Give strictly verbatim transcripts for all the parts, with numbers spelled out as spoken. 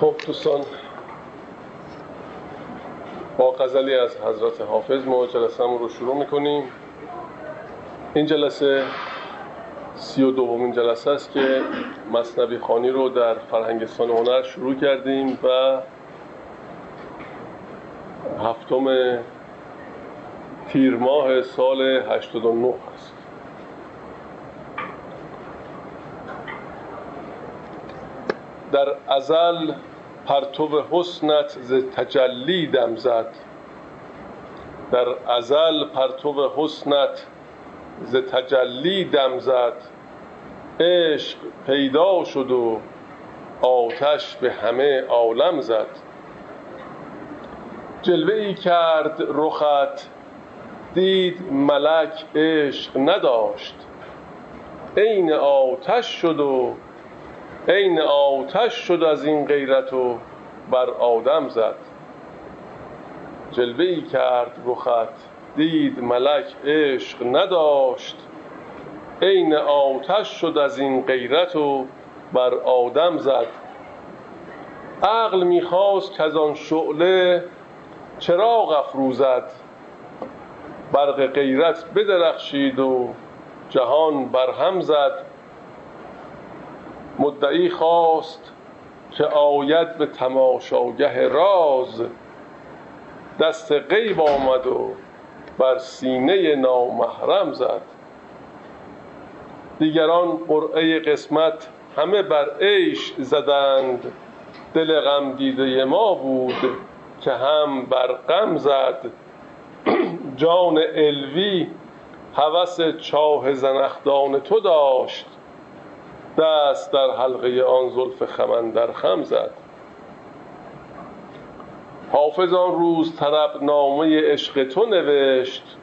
خب دوستان، با غزلی از حضرت حافظ ما جلسه‌مون رو شروع میکنیم. این جلسه سی و دومین جلسه است که مثنوی خوانی رو در فرهنگستان هنر شروع کردیم و هفتم تیر ماه سال هشتاد و نه است. در ازل پرتو حسنت ز تجلی دم زد، در ازل پرتو حسنت ز تجلی دم زد، عشق پیدا شد و آتش به همه عالم زد. جلوه‌ای کرد رخت دید ملک عشق نداشت، عین آتش شد و این آتش شد از این غیرت و بر آدم زد. جلوه‌ای کرد رخت دید ملک عشق نداشت، این آتش شد از این غیرت و بر آدم زد. عقل میخواست که از آن شعله چراغ افروزد، برق غیرت بدرخشید و جهان برهم زد. مدعی خواست که آید به تماشاگه راز، دست غیب آمد و بر سینه نامحرم زد. دیگران قرعه قسمت همه بر عیش زدند، دل غم دیده ما بود که هم بر غم زد. جان الوی هوس چاه زنخدان تو داشت، دست در حلقه آن زلف خمن در خم زد. حافظ آن روز طرب نامه عشق تو نوشت،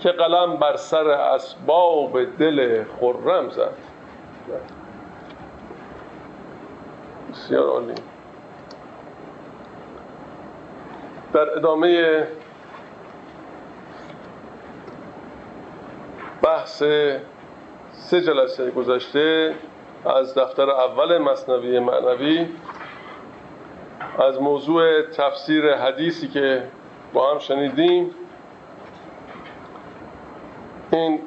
که قلم بر سر اسباب دل خرم زد. بسیار عالی. در ادامه بحث سه جلسه گذشته از دفتر اول مثنوی معنوی، از موضوع تفسیر حدیثی که با هم شنیدیم این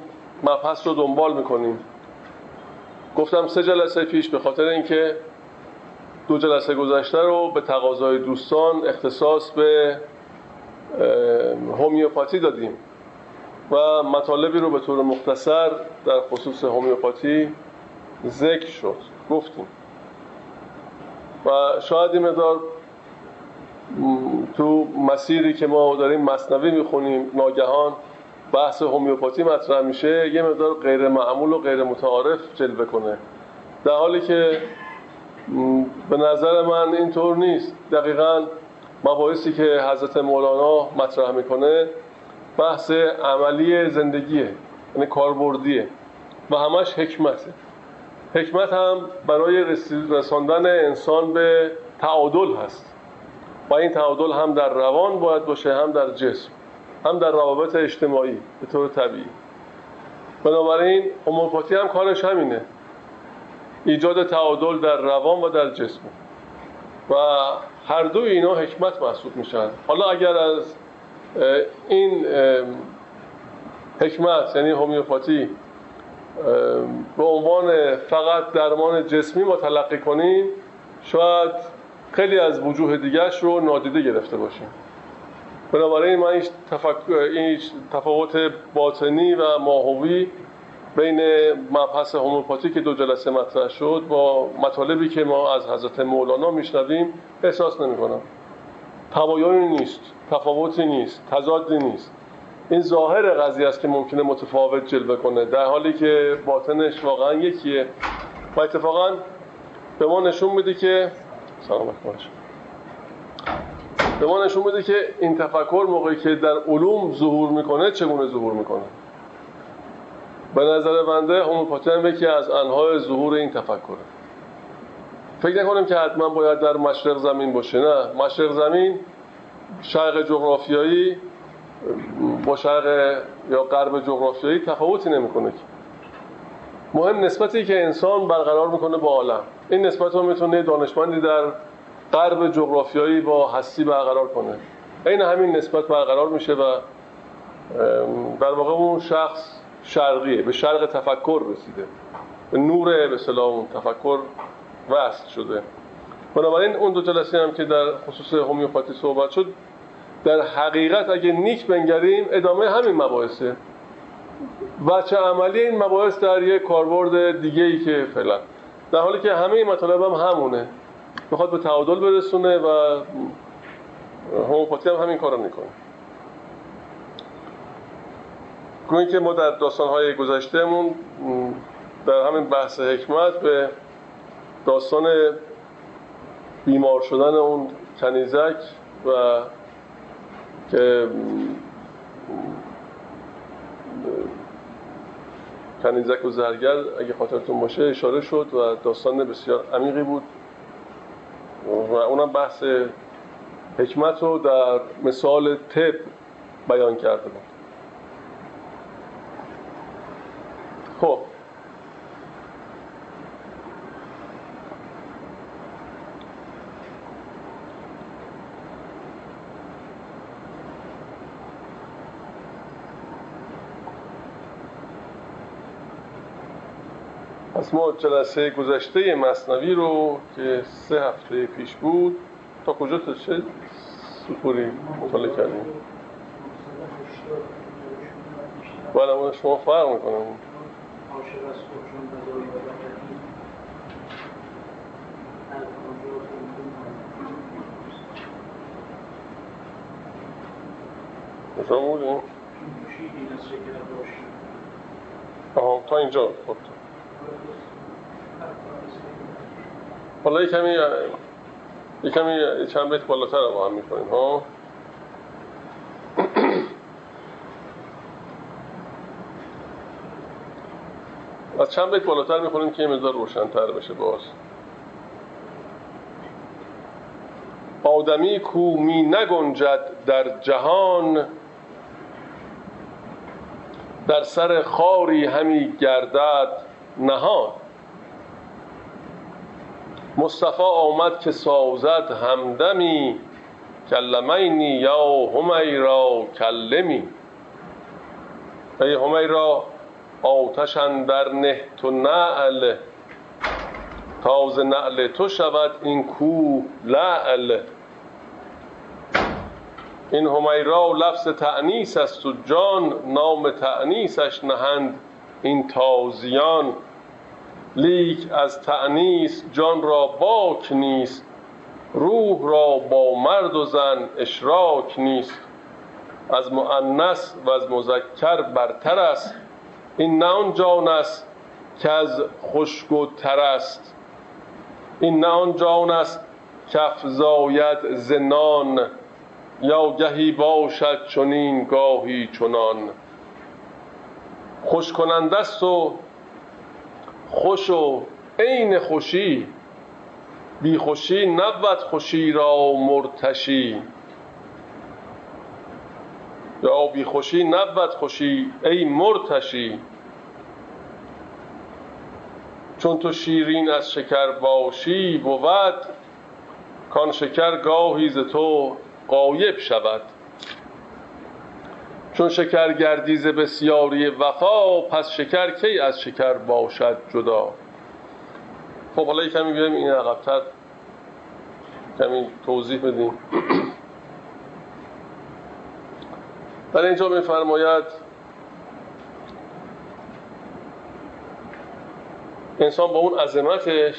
مبحث رو دنبال میکنیم. گفتم سه جلسه پیش به خاطر اینکه دو جلسه گذشته رو به تقاضای دوستان اختصاص به هومیوپاتی دادیم و مطالبی رو به طور مختصر در خصوص هومیوپاتی ذکر شد گفتیم و شاید این مقدار تو مسیری که ما داریم مثنوی میخونیم ناگهان بحث هومیوپاتی مطرح میشه، یه مقدار غیر معمول و غیر متعارف جلوه کنه، در حالی که به نظر من اینطور نیست. دقیقاً مباحثی که حضرت مولانا مطرح میکنه بحث عملی زندگیه، یعنی کاربردیه و همش حکمته. حکمت هم برای رساندن انسان به تعادل هست و این تعادل هم در روان باید باشه، هم در جسم، هم در روابط اجتماعی به طور طبیعی. بنابراین هومیوپاتی هم کارش همینه، ایجاد تعادل در روان و در جسم، و هر دو اینا حکمت محسوب میشن. حالا اگر از این حکمت یعنی هومیوپاتی به عنوان فقط درمان جسمی ما تلقی کنیم، شاید خیلی از وجوه دیگرش رو نادیده گرفته باشیم. بنابراین من هیچ تفاوت تفاوت باطنی و ماهوی بین مبحث هومیوپاتی که دو جلسه مطرح شد با مطالبی که ما از حضرت مولانا میشنویم احساس نمی‌کنم. تباینی نیست، تفاوتی نیست، تضادی نیست. این ظاهر قضیه است که ممکنه متفاوت جلوه کنه، در حالی که باطنش واقعا یکیه و اتفاقا به ما نشون میده که سلام علیکم. به ما نشون میده که این تفکر موقعی که در علوم ظهور میکنه چگونه ظهور میکنه. به نظر بنده هومیوپاتی هم یکی از انواع ظهور این تفکره. فکر نکنیم که حتما باید در مشرق زمین باشه، نه. مشرق زمین شرق جغرافیایی با شرق یا غرب جغرافیایی تفاوتی نمیکنه. مهم نسبتی که انسان برقرار میکنه با عالم. این نسبت رو میتونه دانشمندی در غرب جغرافیایی با هستی برقرار کنه. این همین نسبت برقرار میشه و در واقع اون شخص شرقیه، به شرق تفکر رسیده، به نور به سلام تفکر وصل شده. بنابراین اون دو جلسه هم که در خصوص هومیوپاتی صحبت شد، در حقیقت اگه نیک بنگریم ادامه همین مباحثه و چه عملی این مباحث در یک کاربرد دیگه‌ای که فعلا، در حالی که همه مطالب هم همونه، میخواد به تعادل برسونه و هومیوپاتی هم همین کارو میکنه. گویی که ما در داستان‌های گذشتهمون در همین بحث حکمت به داستان بیمار شدن اون کنیزک و که کنیزک و زرگر اگه خاطرتون باشه اشاره شد و داستان بسیار عمیقی بود و اونم بحث حکمت رو در مثال طب بیان کرده بود. خب پس ما جلسه گذشته مثنوی رو که سه هفته پیش بود تا کجا تا چه سطوری مطالعه کردیم؟ بله اون شما فرق میکنم. مثلا بودیم؟ آها تا اینجا خود حالا یک کمی یک کمی چند بیت بالاتر رو با هم می‌کنیم ها. از چند بیت بالاتر می‌خونیم که یه مقدار روشن‌تر بشه. باز آدمی کو می نگنجد در جهان، در سر خاری همی گردد نهان. مصطفی آمد که سازد همدمی، کلمینی یا همیرا کلمی. ای همیرا آتش اندر نه تو نعل، تاز نعل تو شود این کو لعل. این همیرا لفظ تعنیس است و جان، نام تعنیسش نهند این تازیان. لیک از تعنیس جان را باک نیست، روح را با مرد و زن اشراک نیست. از مؤنث و از مذکر برتر است، این نه آن جان است که از خشک و تر است. این نه آن جان است که افزاید زنان، یا گهی باشد چنین گاهی چنان. خوش کننده است و خوش و عین خوشی، بی خوشی نبود خوشی را مرتشی. یا بی خوشی نبود خوشی ای مرتشی. چون تو شیرین از شکر باشی، بود کان شکر گاهی ز تو غایب شود. چون شکر گردیز بسیاری وفا، پس شکر کی از شکر باشد جدا. خب حالا یک کمی بیایم این عقب‌تر کمی توضیح بدیم. در اینجا می‌فرماید انسان با اون عظمتش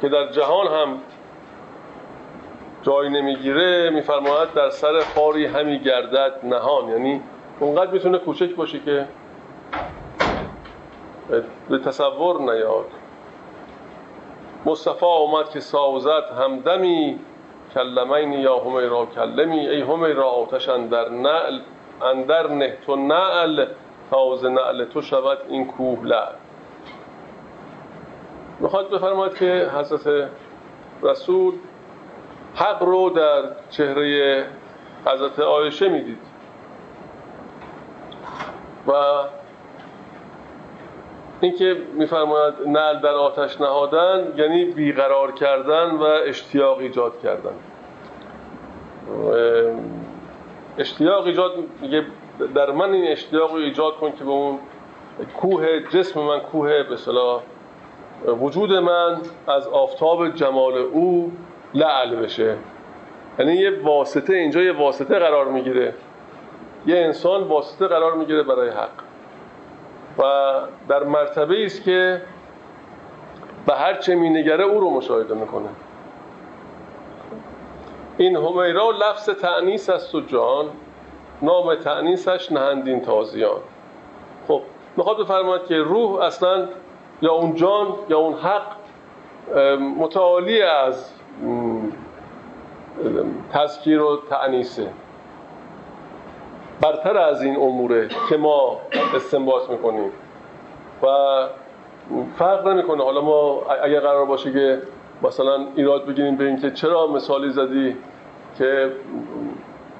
که در جهان هم جایی نمیگیره، میفرماید در سر خاری همی گردد نهان. یعنی اونقدر میتونه کوچک باشه که به تصور نیاد. مصطفی آمد که سازد همدمی، کلمین یا همیرا کلمی. ای همیرا آتش اندر نعل، اندر نه تو نعل، تاز نعل تو شود این کوه لعل. میخواد بفرماید که حضرت رسول حق رو در چهره حضرت عایشه میدید و اینکه میفرماند نعل در آتش نهادن یعنی بیقرار کردن و اشتیاق ایجاد کردن. اشتیاق ایجاد در من این اشتیاق رو ایجاد کن که به اون کوه جسم من، کوه به اصطلاح وجود من از آفتاب جمال او لعل بشه. یعنی یه واسطه، اینجا یه واسطه قرار میگیره، یه انسان واسطه قرار میگیره برای حق و در مرتبه ایست که به هر چه مینگره او رو مشاهده میکنه. این همیرا لفظ تعنیس است و جان، نام تعنیسش نهندین تازیان. خب میخواد بفرماید که روح اصلا یا اون جان یا اون حق متعالی از تذکیر و تعنیسه، برتر از این اموره که ما استنباط میکنیم و فرق نمیکنه. حالا ما اگر قرار باشه که مثلا ایراد بگیریم به این که چرا مثالی زدی که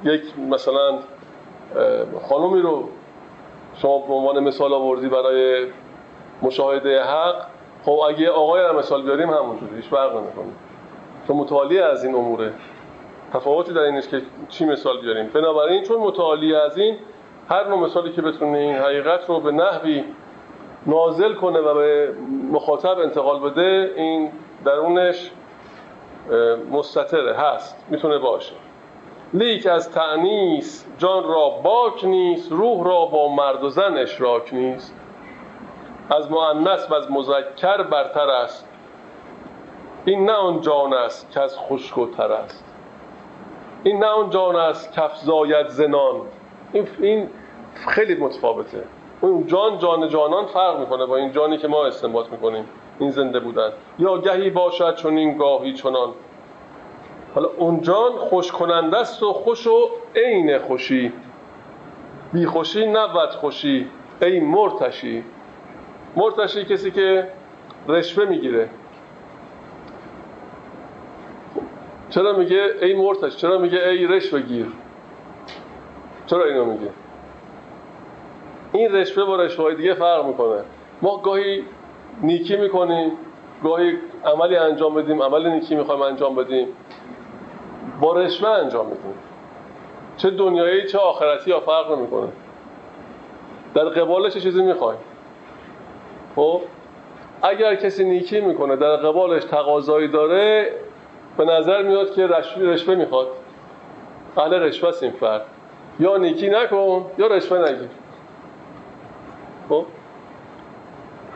یک مثلا خانومی رو شما به عنوان مثال آوردی برای مشاهده حق، خب اگه آقای رو مثال بیاریم همونجوری هیچ فرق نمیکنه، چون متعالی از این اموره. تفاوتی در اینش که چی مثال بیاریم. بنابراین چون متعالی از این، هر نوع مثالی که بتونه این حقیقت رو به نحوی نازل کنه و به مخاطب انتقال بده، این درونش مستتره، هست، میتونه باشه. لیک از تعنیس جان را باک نیست، روح را با مرد و زن اشراک نیست. از مؤنث و از مذکر برتر است، این نه آن جان است که از خشک و تر است. این نه اون جان است کف زاید زنان. این خیلی متفاوته. اون جان جان جانان فرق میکنه با این جانی که ما استنباط میکنیم، این زنده بودن. یا گهی باشد چون این گاهی چنان. حالا اون جان خوش کننده است و خوش و عین خوشی، بی خوشی نبود خوشی. ای مرتشی، مرتشی کسی که رشوه میگیره. چرا میگه ای مرتش؟ چرا میگه ای رشوه گیر؟ چرا اینو میگه؟ این رشوه با رشوه‌های دیگه فرق میکنه. ما گاهی نیکی میکنیم، گاهی عملی انجام بدیم، عمل نیکی میخوایم انجام بدیم، با رشوه انجام میدیم. چه دنیایی چه آخرتی یا فرق نمیکنه. در قبالش چیزی میخوایم. خب اگر کسی نیکی میکنه در قبالش تقاضایی داره، به نظر میاد که رشوه میخواد. اهل رشوه است این فرد. یا نیکی نکن یا رشوه نگیر. خب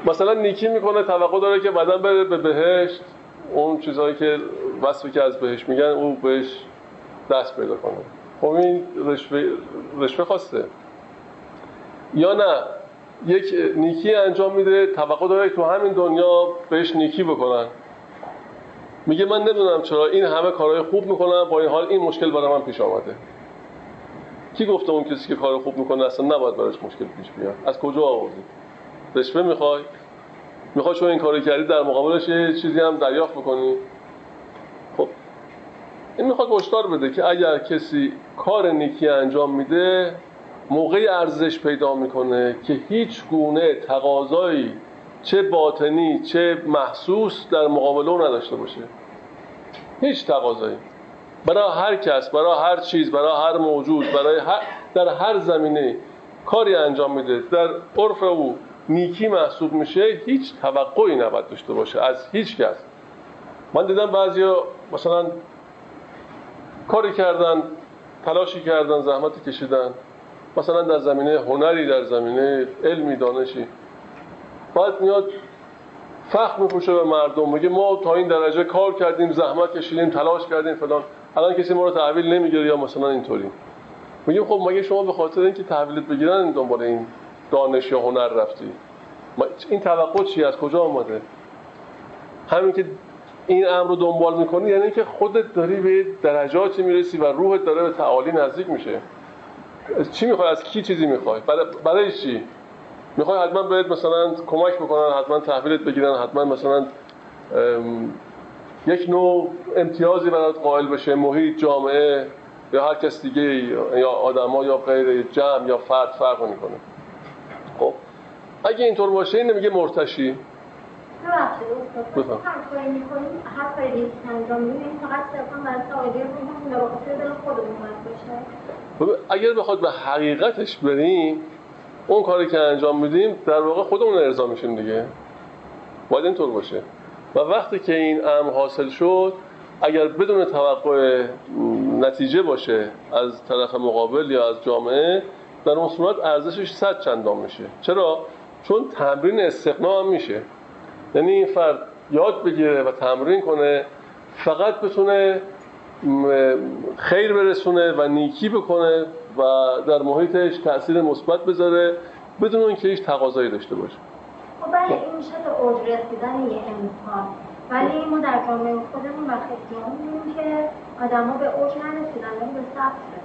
مثلا نیکی میکنه، توقع داره که بعداً بره به بهشت، اون چیزایی که وصفی که از بهشت میگن او بهش دست پیدا کنه. خب این رشوه رشوه خواسته. یا نه، یک نیکی انجام میده، توقع داره که تو همین دنیا بهش نیکی بکنن. میگه من نمیدونم چرا این همه کارهای خوب میکنم، با این حال این مشکل برای من پیش آمده. کی گفته اون کسی که کار خوب میکنه اصلا نباید براش مشکل پیش بیاد؟ از کجا آوردی؟ رشوه میخوای؟ میخوای چون این کارو کردی در مقابلش یه چیزی هم دریافت بکنی؟ خب این میخواد هشدار بده که اگر کسی کار نیکی انجام میده، موقعی ارزش پیدا میکنه که هیچ گونه تقاضایی چه باطنی چه محسوس در مقابل اون نداشته باشه. هیچ تقاضایی برای هر کس، برای هر چیز، برای هر موجود، برای هر، در هر زمینه کاری انجام میده در عرف او نیکی محسوب میشه، هیچ توقعی نباید داشته باشه از هیچ کس. من دیدم بعضیا مثلا کاری کردن، تلاشی کردن، زحمتی کشیدن، مثلا در زمینه هنری، در زمینه علمی، دانشی، بعد میاد فخر می‌پوشه به مردم، میگه ما تا این درجه کار کردیم، زحمت کشیدیم، تلاش کردیم فلان، الان کسی ما رو تحویل نمیگیره یا مثلا اینطوری. میگیم خب مگه شما به خاطر اینکه تحویلت بگیرن دنبال این دانش یا هنر رفتی؟ این توقع چی؟ از کجا اومده؟ همین که این امر رو دنبال می‌کنی یعنی که خودت داری به درجاتی میرسی و روحت داره به تعالی نزدیک میشه. چی می‌خوای؟ از کی چیزی می‌خوای؟ برای برای چی؟ میخوای حتما بهت مثلا کمک بکنن، حتما تحویلت بگیرن، حتما مثلا یک نوع امتیازی برات قائل بشه محیط، جامعه یا هر کس دیگه، یا آدما یا غیر جمع یا فرد، فرق میکنه. خب اگه اینطور باشه نمیگه مرتشی. نه باشه استاد هر کاری می‌کنیم، هر کاری که انجام می‌دیم فقط صرفاً برای آیدی خودمون و واسه دل خودمون باشه. اگر بخواد به حقیقتش بریم اون کاری که انجام میدیم در واقع خودمون ارضا میشیم دیگه. باید اینطور باشه. و وقتی که این امر حاصل شد، اگر بدون توقع نتیجه باشه از طرف مقابل یا از جامعه، در اون صورت ارزشش صد چندان میشه. چرا؟ چون تمرین استقنا هم میشه. یعنی این فرد یاد بگیره و تمرین کنه فقط بتونه خیر برسونه و نیکی بکنه و در محیطش تأثیر مثبت بذاره بدون اینکه هیچ تقاضایی داشته باشه. خب بله این میشه تا اوج رسیدن یه امکان، ولی ما در جامعه خودمون وقتی جامعه میدیم که آدم ها به اوج نرسیدن و به سقف.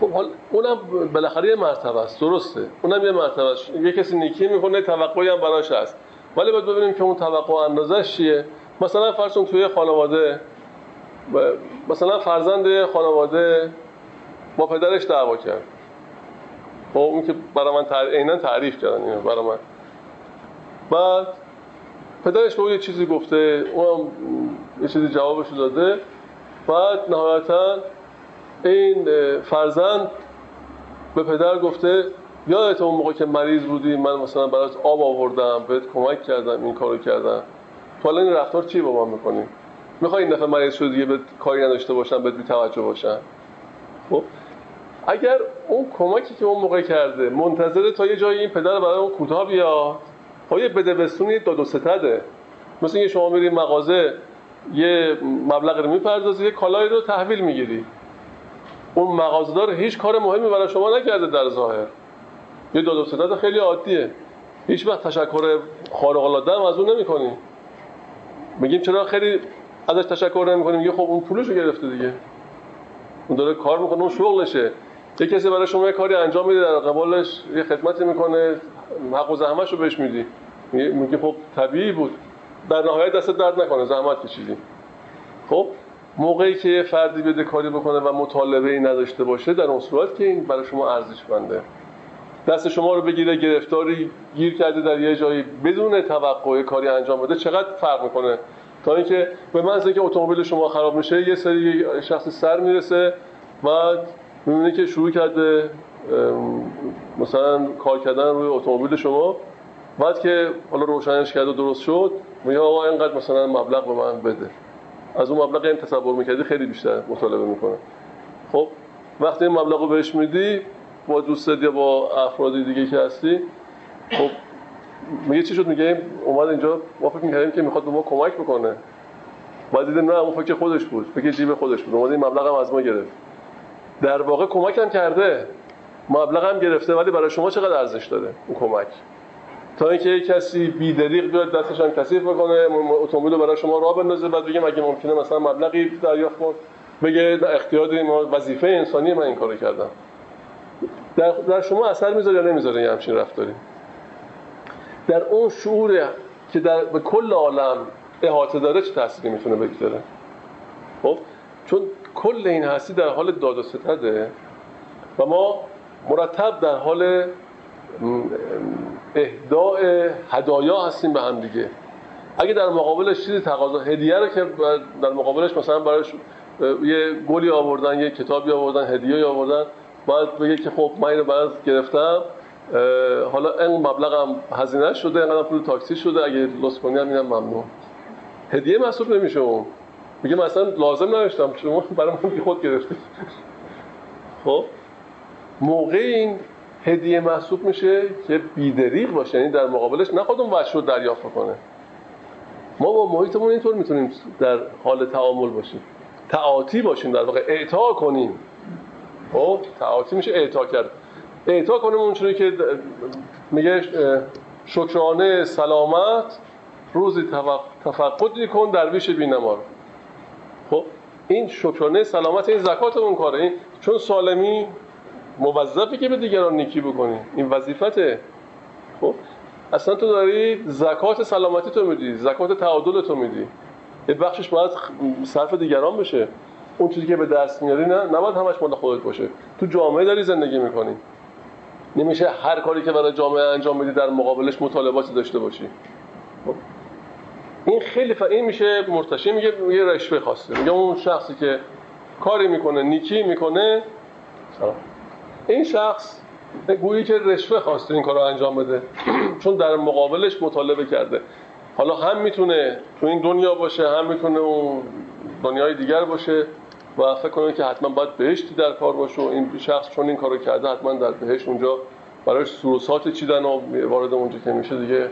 خب حالا اونم بالاخره یه مرتبه است، درسته، اونم یه مرتبه است، یه کسی نیکی میکنه توقعی هم براش هست، ولی باید ببینیم که اون توقع اندازش چیه. مثلا فرضون توی خانواده، مثلا فرزند خانواده با پدرش دعوا کرد، خب اون که برای من عیناً تعریف کردن اینو برای من، بعد پدرش به اون یه چیزی گفته، اونم یه چیزی جوابشو داده، بعد نهایتاً این فرزند به پدر گفته یادت اون موقع که مریض بودی من مثلا برات آب آوردم، بهت کمک کردم، این کارو کردم، تو الان این رفتار چی با من میکنی؟ میخوای این دفعه مریض شد دیگه بهت کاری نداشته باشن، بهت بی‌توجه باشن؟ خب اگر اون کمکی که اون موقع کرده منتظره تا یه جایی این پدر برای اون کوتاه بیاد، خب یه بدبستونی داد و ستده. مثلا اینکه شما میری مغازه یه مبلغی رو میپردازی، یه کالایی رو تحویل میگیری، اون مغازه‌دار هیچ کار مهمی برای شما نکرده در ظاهر، یه داد و ستد خیلی عادیه، هیچ وقت تشکر خارق‌العاده هم از اون نمی‌کنی. میگیم چرا خیلی ازش تشکر نمی‌کنی؟ میگه خب اون پولشو گرفته دیگه، اون داره کار می‌کنه، اون شغلشه، یه کسی برای شما یه کاری انجام میده، در قبالش یه خدمتی می‌کنه، حق و زحمتشو بهش میدی، میگه خب طبیعی بود، در نهایت دست درد نکنه، زحمت کشیدی. خب موقعی که فردی بده کاری بکنه و مطالبه‌ای نداشته باشه، در اون صورت که این برای شما ارزشمنده. دست شما رو بگیره، گرفتاری گیر کرده در یه جایی، بدون توقع کاری انجام بده، چقدر فرق میکنه تا اینکه به منزله که اتومبیل شما خراب میشه، یه سری شخص سر میرسه و میبینه که شروع کرده مثلا کار کردن روی اتومبیل شما، بعد که حالا روشنش کرد و درست شد، میگه آقا اینقدر مثلا مبلغ به من بده، از اون مبلغی هم تصور میکردی خیلی بیشتر مطالبه میکنه. خب وقتی این مبلغ رو بهش میدی با دوستت یا با افرادی دیگه که هستی، خب میگه چی شد؟ میگه اومد اینجا، ما فکر میکردیم که میخواد به ما کمک بکنه، بعد دیدیم نه، اون فکر خودش بود، فکر جیب خودش بود، اومد این مبلغ هم از ما گرفت. در واقع کمک هم کرده، مبلغ هم گرفته، ولی برای شما چقدر ارزش داره اون کمک؟ تا اینکه یک کسی بی‌دریغ بیاد دستش هم کثیف بکنه، اتومبیل رو برای شما راه بندازه، بعد بگه مگه ممکنه مثلا مبلغی دریافت کنم، بگه در اختیار داریم، وظیفه انسانی من این کارو کردم. در در شما اثر میذاره یا نمیذاره این همچین رفتاری؟ در اون شعور که در به کل عالم احاطه داره چه تأثیری میتونه بگذاره؟ خب چون کل این هستی در حال داد و ستده و ما مرتب در حال اهداء هدایا هستیم به هم دیگه. اگه در مقابلش چیزی تقاضا، هدیه رو که در مقابلش مثلا براش یه گلی آوردن، یه کتابی آوردن، هدیه‌ای آوردن، بعد بگه که خب من اینو باز گرفتم، حالا این مبلغم هزینه شده، اینقدر پول تاکسی شده، اگه لطف کنی هم اینم ممنون. هدیه محسوب نمیشه اون. میگه مثلا لازم نداشتم، شما برام خود گرفتید. خب موقع این هدیه محسوب میشه که بی‌دریغ باشه، یعنی در مقابلش نخواد اون وجه رو دریافت کنه. ما با محیطمون اینطور میتونیم در حال تعامل باشیم، تعاطی باشیم، در واقع اعطا کنیم. خب تعاطی میشه اعطا کرد، اعطا کنیم اونجوری که میگه شکرانه سلامت روزی تفقدی کن درویش بی‌نمار. خب این شکرانه سلامت، این زکات اون کاره، این چون سالمی موظفی که به دیگران نیکی بکنی، این وظیفته. خب اصلا تو داری زکات سلامتی تو میدی، زکات تعادل تو میدی، یه بخشش باید صرف دیگران بشه، اون چیزی که به دست میاری نه نباید همش مال خودت باشه، تو جامعه داری زندگی میکنی. نمیشه هر کاری که برای جامعه انجام بدی در مقابلش مطالباتی داشته باشی. این خیلی فعین میشه. مرتشی میگه یه رشوه خواسته، میگه اون شخصی که کاری میکنه، نیکی میکنه، این شخص گویی که رشوه خواسته این کارو انجام بده، چون در مقابلش مطالبه کرده. حالا هم میتونه تو این دنیا باشه، هم میتونه اون دنیای دیگر باشه و فکر کنه که حتما باید بهشتی در کار باشه و این شخص چون این کارو کرده حتما در بهشت اونجا براش سروسات چیدن و وارد اونجا که میشه دیگه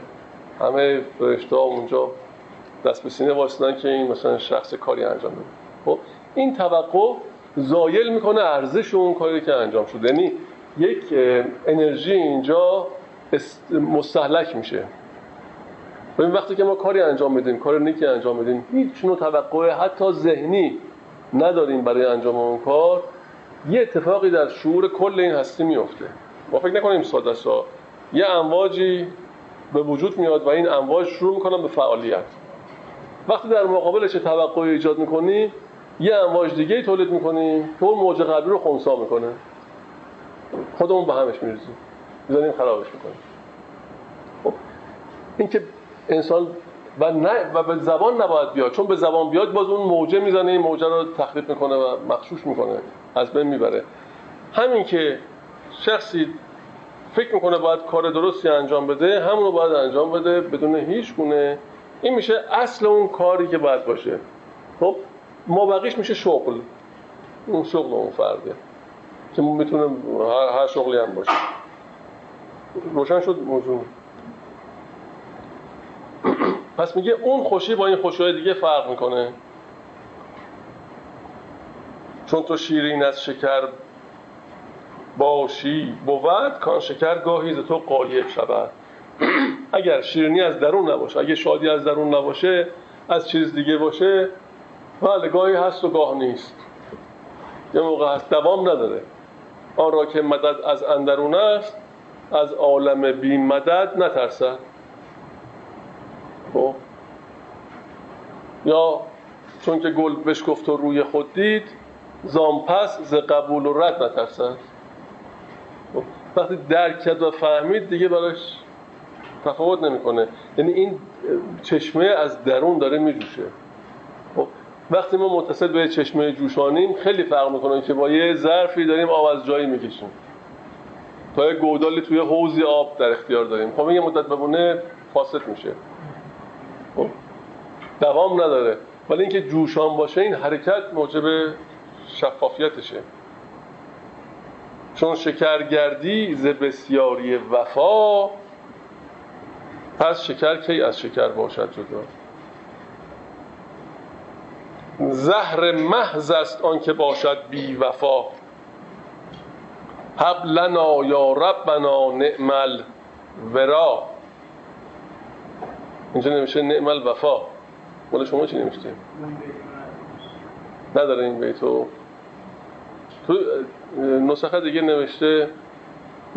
همه فرشته ها اونجا دست به سینه واسطن که این مثلا شخص کاری انجام بده. خب این توقع زایل میکنه ارزش اون کاری که انجام شده، یعنی یک انرژی اینجا مستهلک میشه. ببین وقتی که ما کاری انجام میدیم، کار نیکی انجام میدیم، هیچ نوع توقع حتی ذهنی نداریم برای انجام اون کار، یه اتفاقی در شعور کل این هستی میفته. ما فکر نکنیم ساده است، یه امواجی به وجود میاد و این امواج شروع میکنن به فعالیت. وقتی در مقابلش توقعی ایجاد میکنی، یه امواج دیگه تولید میکنی که اون موج قبلی رو خنثی میکنه، خودمون به همش میریزیم، میذاریم خرابش میکنیم. خب این که انسان و نه و به زبان نباید بیاد، چون به زبان بیاد باز اون موجه میزنه، این موجه رو تخریب میکنه و مغشوش میکنه، از بین میبره. همین که شخصی فکر میکنه باید کار درستی انجام بده، همون رو باید انجام بده بدون هیچ گونه، این میشه اصل اون کاری که باید باشه. خب ما بقیش میشه شغل، اون شغل اون فرده که میتونه هر شغلی هم باشه. روشن شد موضوع؟ پس میگه اون خوشی با این خوشی‌های دیگه فرق میکنه، چون تو شیرین از شکر باشی بود کان شکر گاهی ز تو غایب شود. اگر شیرینی از درون نباشه، اگه شادی از درون نباشه، از چیز دیگه باشه، بله گاهی هست و گاه نیست، یه موقع هست دوام نداره. آن را که مدد از اندرون است از عالم بی مدد نترسد. خب یا چون که گل بشکفت و روی خود دید زان پس ز قبول و رد نترسد. وقتی درک کرد و فهمید دیگه براش تفاوت نمیکنه، یعنی این چشمه از درون داره میجوشه. وقتی ما متصل به چشمه جوشانیم خیلی فرق میکنه که با یه ظرفی داریم آب از جایی میکشیم تا یه گودالی توی حوضی آب در اختیار داریم. خب یه مدت بمونه فاسد میشه، خب دوام نداره، ولی اینکه جوشان باشه این حرکت موجب شفافیتشه. چون شکرگردی ز بسیاری وفا پس شکر کی از شکر باشد جدا. زهر محض است آن که باشد بی وفا هب لنا یا ربنا نعم الورا. اینجا نمیشه نعم الوفا، ولی شما چی نمیشتیم؟ نداره این بیتو. تو نسخه دیگه نوشته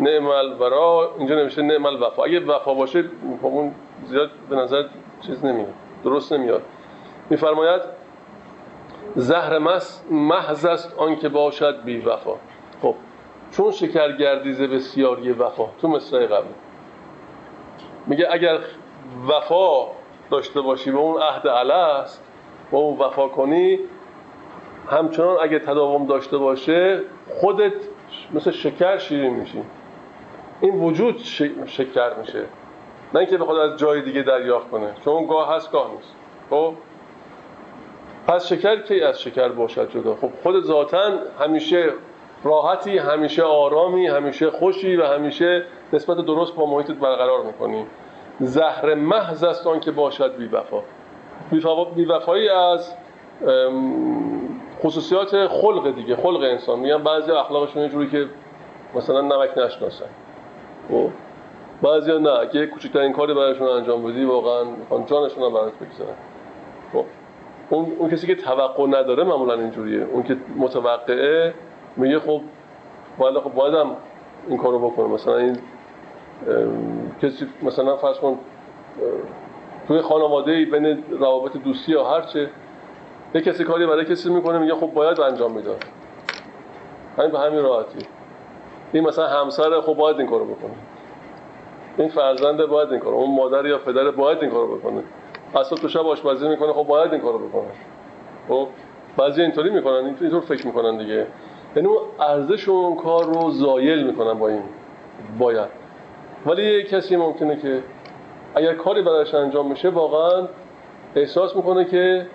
نعم الورا، اینجا نمیشه نعم الوفا. اگه وفا باشه اون زیاد به نظر چیز نمیاد، درست نمیاد. میفرماید زهر محض است آن که باشد بی وفا. خب چون شکرگردی ز بسیاری وفا، تو مصرع قبل میگه اگر وفا داشته باشی و اون عهد الست و اون وفا کنی، همچنان اگه تداوم داشته باشه خودت مثل شکر شیرین میشی. این وجود شکر میشه، نه اینکه بخواد از جای دیگه دریافت کنه، چون گاه هست گاه نیست. خب پس شکر کی از شکر باشد جدا. خب خود ذاتاً همیشه راحتی، همیشه آرامی، همیشه خوشی و همیشه نسبت درست با محیطت برقرار میکنی. زهر محض است آن که باشد بی وفا. بی وفایی از خصوصیات خلق دیگه، خلق انسان. میگن بعضی اخلاقشون یه جوری که مثلا نمک نشناسن، خب بعضیا نه، اگه کوچکترین کاری براشون انجام بدی واقعا میخوان جانشون رو برات بگذارن. خب اون اون کسی که توقع نداره معمولا اینجوریه. اون که متوقعه میگه خب والا خب بازم این کارو بکنه. مثلا این کسی مثلا فرض کن توی خانواده‌ای بین روابط دوستی یا هر چه یه کسی کاری برای کسی میکنه، میگه خب باید انجام میداد، همین به همین راحتی. این مثلا همسر خب باید این کارو بکنه، این فرزند باید این کارو، اون مادر یا پدر باید این کارو بکنه، اصلا تو شب آشپزی میکنه خب باید این کارو بکنه. خب بعضی اینطوری میکنن، اینطور فکر میکنن دیگه، یعنی اون ارزش اون کار رو زایل میکنن با این باید. ولی کسی ممکنه که اگر کاری برایش انجام میشه واقعا احساس میکنه که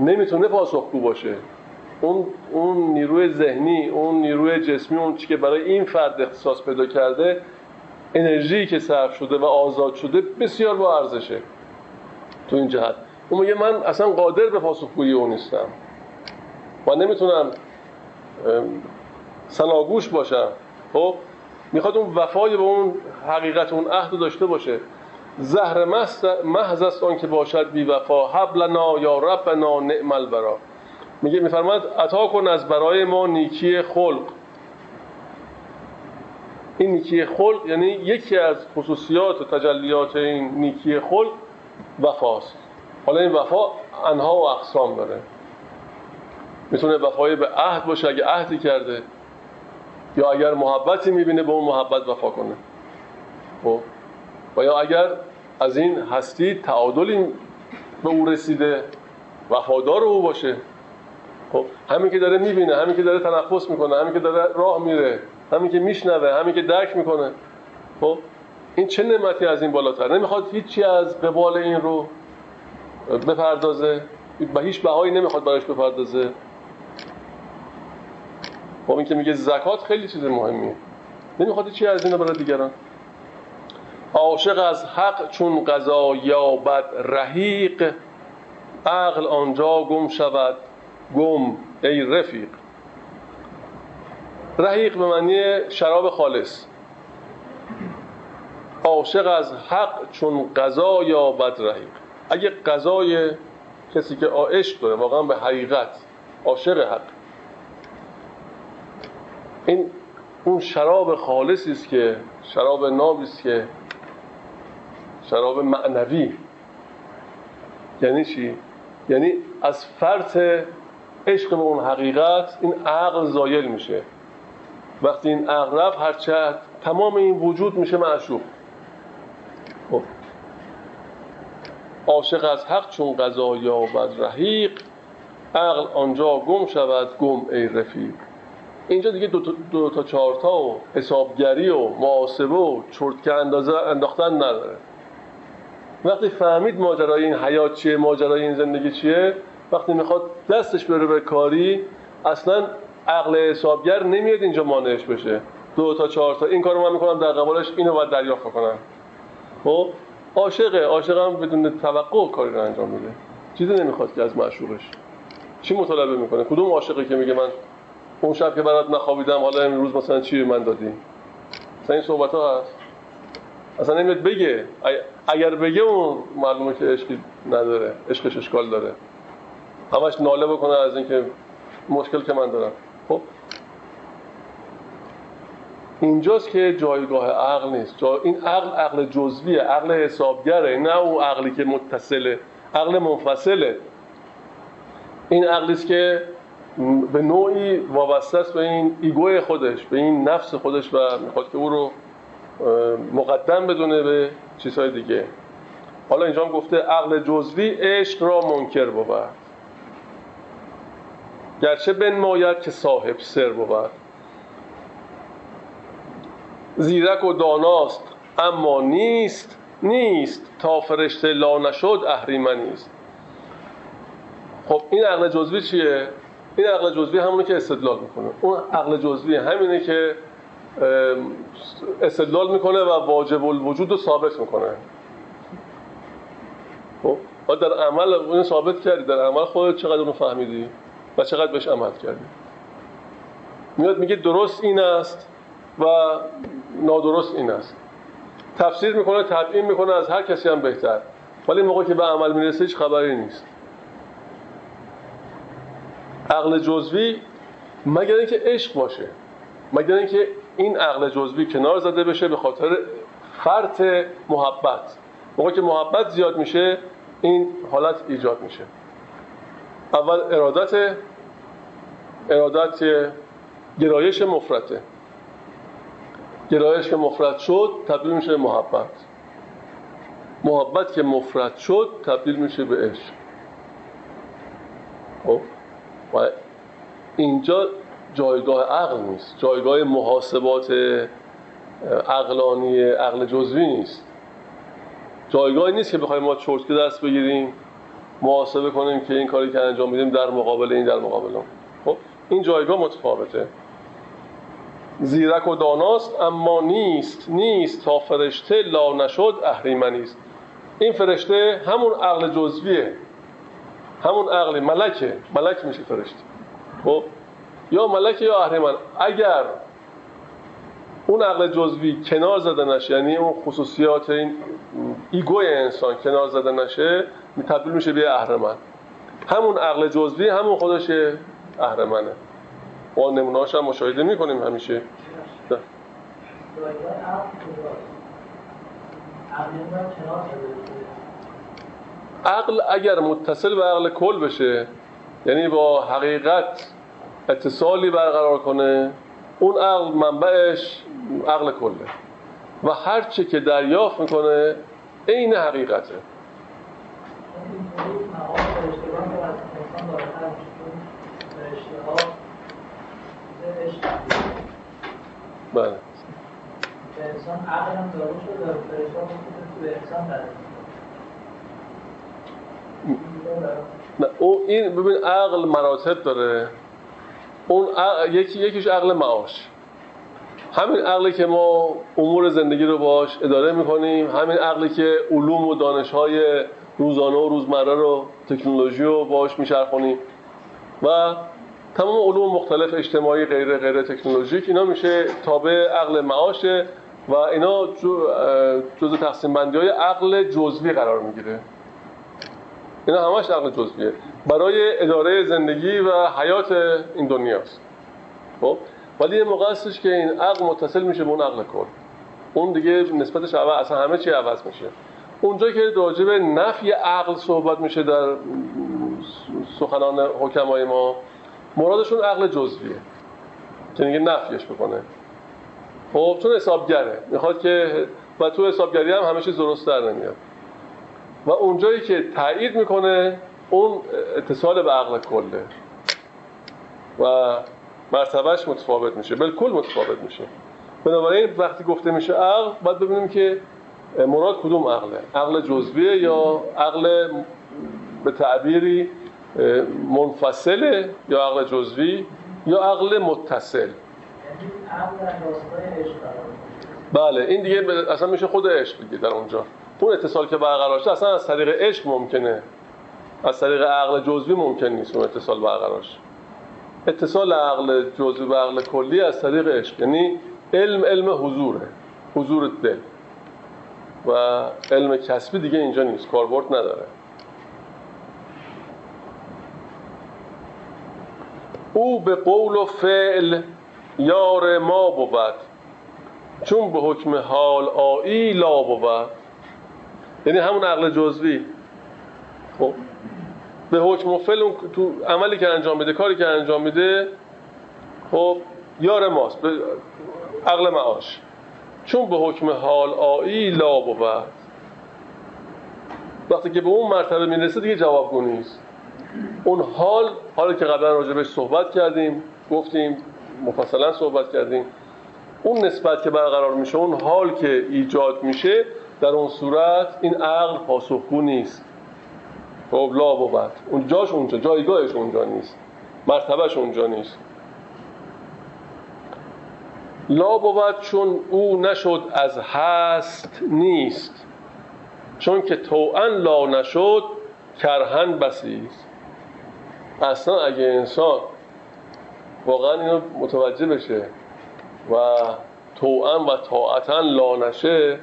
نمیتونه پاسخگو باشه، اون اون نیروی ذهنی، اون نیروی جسمی، اون چیزی که برای این فرد اختصاص پیدا کرده، انرژی که صرف شده و آزاد شده بسیار با ارزشه تو این جهت. اون میگه من اصلا قادر به پاسخگویی اون نیستم، من نمیتونم سناگوش باشم. خب میخواد اون وفای به اون حقیقت، اون عهد داشته باشه. زهر محض است آن که باشد بی وفا، حب لنا یا ربنا نعم البرا. میگه میفرماد عطا کن از برای ما نیکی خلق. این نیکی خلق یعنی یکی از خصوصیات و تجلیات این نیکی خلق وفاست. حالا این وفا انها و اقسام داره، میتونه وفای به عهد باشه اگه عهدی کرده، یا اگر محبتی میبینه به اون محبت وفا کنه، و و یا اگر از این هستی تعادلی به او رسیده وفادار او باشه. خب همین که داره میبینه، همین که داره تنفس میکنه، همین که داره راه میره، همین که میشنوه، همین که درک میکنه، خب این چه نعمتی از این بالاتر؟ نمیخواد هیچی از قبال این رو بپردازه، به هیچ بهایی نمیخواد براش بپردازه. خب این که میگه زکات خیلی چیز مهمیه، نمیخواد هیچی از این رو برای دیگران. عاشق از حق چون قضا یابد رحیق، عقل آنجا گم شود گم ای رفیق. رحیق به معنی شراب خالص. عاشق از حق چون قضا یابد رحیق، اگه قضای کسی که عشق داره واقعا به حقیقت، عاشق حق، این اون شراب خالصی است که شراب نابی است، که شراب معنوی. یعنی چی؟ یعنی از فرط عشق به اون حقیقت این عقل زایل میشه. وقتی این عقل رفت، هرچند تمام این وجود میشه معشوق. عاشق از حق چون قضا یابد رحیق، عقل آنجا گم شود گم ای رفیق. اینجا دیگه دو تا, دو تا چهار تا و حسابگری و محاسبه و چرتکه اندازه انداختن نداره. وقتی فهمید ماجرای این حیات چیه، ماجرای این زندگی چیه، وقتی میخواد دستش بره به کاری، اصلا عقل حسابگر نمیاد اینجا مانعش بشه. دو تا چهار تا این کارو من میکنم، در قبالش اینو باید دریافت کنم. خب عاشقه، عاشقم بدون توقع کاری رو انجام میده، چیزی نمیخواد که از معشوقش. چی مطالبه میکنه؟ کدوم عاشقی که میگه من اون شب که برات نخوابیدم حالا امروز مثلا چی به من دادی؟ مثلا این صحبت ها هست، اصلا نمیاد بگه. اگر بگه اون معلومه که عشقی نداره، عشقش اشکال داره، همش ناله بکنه از این که مشکل که من دارم. خب اینجاست که جایگاه عقل نیست. جا... این عقل عقل جزویه، عقل حسابگره، نه اون عقلی که متصله، عقل منفصله. این عقلیست که به نوعی وابسته است به این ایگوی خودش، به این نفس خودش، و میخواد که او رو مقدم بدونه به چیزهای دیگه. حالا اینجا هم گفته عقل جزوی عشق را منکر بود، گرچه بنماید که صاحب سر بود. زیرک و داناست اما نیست، نیست تا فرشته لا نشد اهریمنیست. خب این عقل جزوی چیه؟ این عقل جزوی همونه که استدلال میکنه. اون عقل جزوی همینه که استدلال میکنه و واجب الوجود رو ثابت میکنه. خب ما در عمل اون ثابت کردی، در عمل خودت چقدر اون فهمیدی و چقدر بهش عمل کردی. میاد میگه درست این است و نادرست این است، تفسیر میکنه، تبیین میکنه، از هر کسی هم بهتر، ولی موقعی که به عمل میرسه هیچ خبری نیست. عقل جزوی مگر اینکه عشق باشه، مگر اینکه این عقل جزوی کنار زده بشه به خاطر فرط محبت. موقعی که محبت زیاد میشه این حالت ایجاد میشه. اول ارادت، ارادت گرایش مفرطه، گرایش که مفرد شد تبدیل میشه به محبت، محبت که مفرد شد تبدیل میشه به عشق. خب و اینجا جایگاه عقل نیست، جایگاه محاسبات عقلانی، عقل جزوی نیست، جایگاهی نیست که بخوایم ما چرتکه دست بگیریم محاسبه کنیم که این کاری که انجام میدیم در مقابل این در مقابل اون. خب این جایگاه متفاوته. زیرک و داناست اما نیست، نیست تا فرشته لا نشد اهریمنیست. این فرشته همون عقل جزویه، همون عقل ملکه، ملک میشه فرشته. خب یا ملکه یا اهریمن. اگر اون عقل جزوی کنار زده نشه، یعنی اون خصوصیات این ایگوی انسان کنار زده نشه، تبدیل میشه به اهرمن. همون عقل جزوی همون خودش اهرمنه. ما نمونه‌هاش هم مشاهده می‌کنیم همیشه. ده. عقل اگر متصل به عقل کل بشه، یعنی با حقیقت اتصالی برقرار کنه، اون عقل منبعش عقل کله و هر چی که دریافت میکنه عین حقیقته. بله. انسان عقل هم داره شده و فرشته هم تو انسان داره. نه اون این ببین عقل مراتب داره. اون عقل، یکی یکیش عقل معاش، همین عقلی که ما امور زندگی رو باش اداره میکنیم، همین عقلی که علوم و دانش‌های روزانه و روزمره رو، تکنولوژی رو باش میچرخونیم و تمام علوم مختلف اجتماعی غیر غیر تکنولوژیک، اینا میشه تابع عقل معاشه و اینا جزء تقسیم بندی‌های عقل جزوی قرار میگیره. اینا همش عقل جزویه برای اداره زندگی و حیات این دنیاست. خب ولی یه موقع هستش که این عقل متصل میشه به اون عقل کل، اون دیگه نسبتش عوض، اصلا همه چی عوض میشه. اونجا که راجع به نفی عقل صحبت میشه در سخنان حکمای ما، مرادشون عقل جزویه که میگه نفیش بکنه. خب چون حسابگره میخواد که و تو حسابگری هم همه چیز درست در نمیاد و اونجایی که تایید میکنه اون اتصال به عقل کله و مرتبهش متفاوت میشه، بالکل متفاوت میشه. بنابراین وقتی گفته میشه عقل، باید ببینیم که مراد کدوم عقله، عقل جزویه یا عقل به تعبیری منفصله یا عقل جزوی یا عقل متصل. بله این دیگه اصلا میشه خود عشق دیگه. در اونجا اون اتصال که برقرار شده اصلا از طریق عشق ممکنه، از طریق عقل جزوی ممکن نیست اون اتصال برقرار شه. اتصال عقل جزوی به عقل کلی از طریق عشق، یعنی علم، علم حضوره، حضور دل و علم کسبی دیگه اینجا نیست، کاربرد نداره. او به قول و فعل یار ما بود، چون به حکم حال آیی لا بود. یعنی همون عقل جزوی خب به حکم و فعل تو عملی که انجام میده، کاری که انجام میده، خب یار ماست، به عقل معاش، چون به حکم حال آیی لا بود. وقتی که به اون مرتبه میرسه دیگه جوابگو نیست. اون حال، حالی که قبلا راجبش صحبت کردیم، گفتیم مفصلا صحبت کردیم، اون نسبت که برقرار میشه، اون حال که ایجاد میشه، در اون صورت این عقل پاسخگو نیست. خب لا بود، اون جاش اونجا، جایگاهش اونجا نیست، مرتبهش اونجا نیست. لا بود چون او نشد از هست نیست، چون که توأن لا نشد کرهن بسیست. اصلا اگه انسان واقعا اینو متوجه بشه و توأن و طاعتاً لا نشه،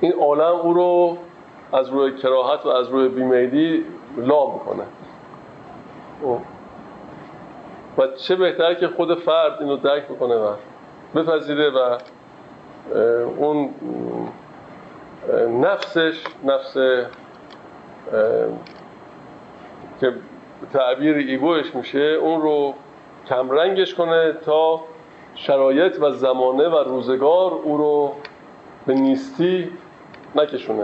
این عالم او رو از روی کراهت و از روی بیمیلی لا میکنه. و چه بهتر که خود فرد اینو درک بکنه و بپذیره و اون نفسش، نفس که تعبیر ایگوش میشه، اون رو کمرنگش کنه تا شرایط و زمانه و روزگار او رو به نیستی نکشونه.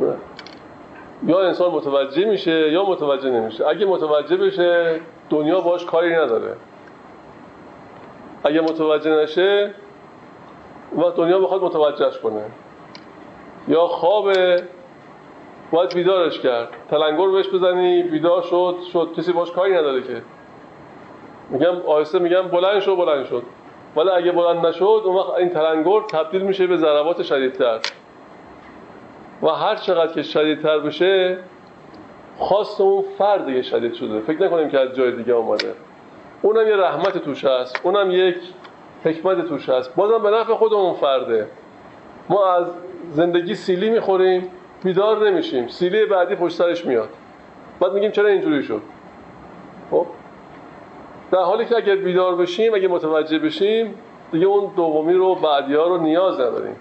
نه. یا انسان متوجه میشه یا متوجه نمیشه. اگه متوجه بشه دنیا باش کاری نداره، اگه متوجه نشه و دنیا بخواد متوجهش کنه، یا خوابه باید بیدارش کرد، تلنگر بهش بزنی بیدار شد شد کسی باش کاری نداره. که میگم آهسته میگم بلند شد بلند شد، ولی اگه بلند نشد اون وقت این تلنگر تبدیل میشه به ضربات شدیدتر و هر چقدر که شدیدتر بشه خواست اون فرد دیگه شدید شده. فکر نکنیم که از جای دیگه اومده، اونم یه رحمت توش هست، اونم یک حکمت توش هست، بازم به نفع خودمون فرده. ما از زندگی سیلی میخوریم بیدار نمیشیم، سیلی بعدی پشت سرش میاد، بعد میگیم چرا اینجوری شد. خب در حالی که اگر بیدار بشیم، اگه متوجه بشیم، دیگه اون دومی رو بعدی‌ها رو نیاز نداریم.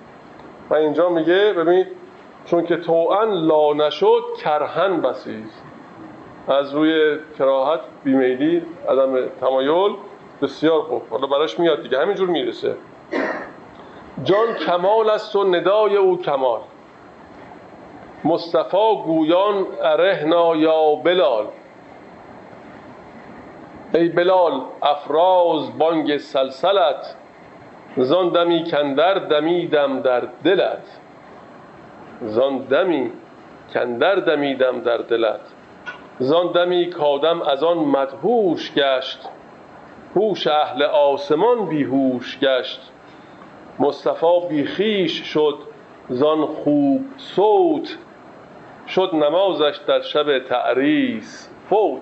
و اینجا میگه ببین چون که توأن لا نشد کرهن بسیج، از روی کراهت، بیمیلی، عدم تمایل. بسیار خوب، حالا براش میاد دیگه، همینجور میرسه. جان کمال است و ندای او کمال، مصطفی گویان ارهنا یا بلال، ای بلال افراز بانگ سلسلت، زان دمی کندر دمیدم در دلت، زان دمی کندر دمیدم در دلت، زان دمی کادم از آن مدهوش گشت، هوش اهل آسمان بیهوش گشت، مصطفی بیخیش شد زان خوب صوت، شد نمازش در شب تعریس فوت،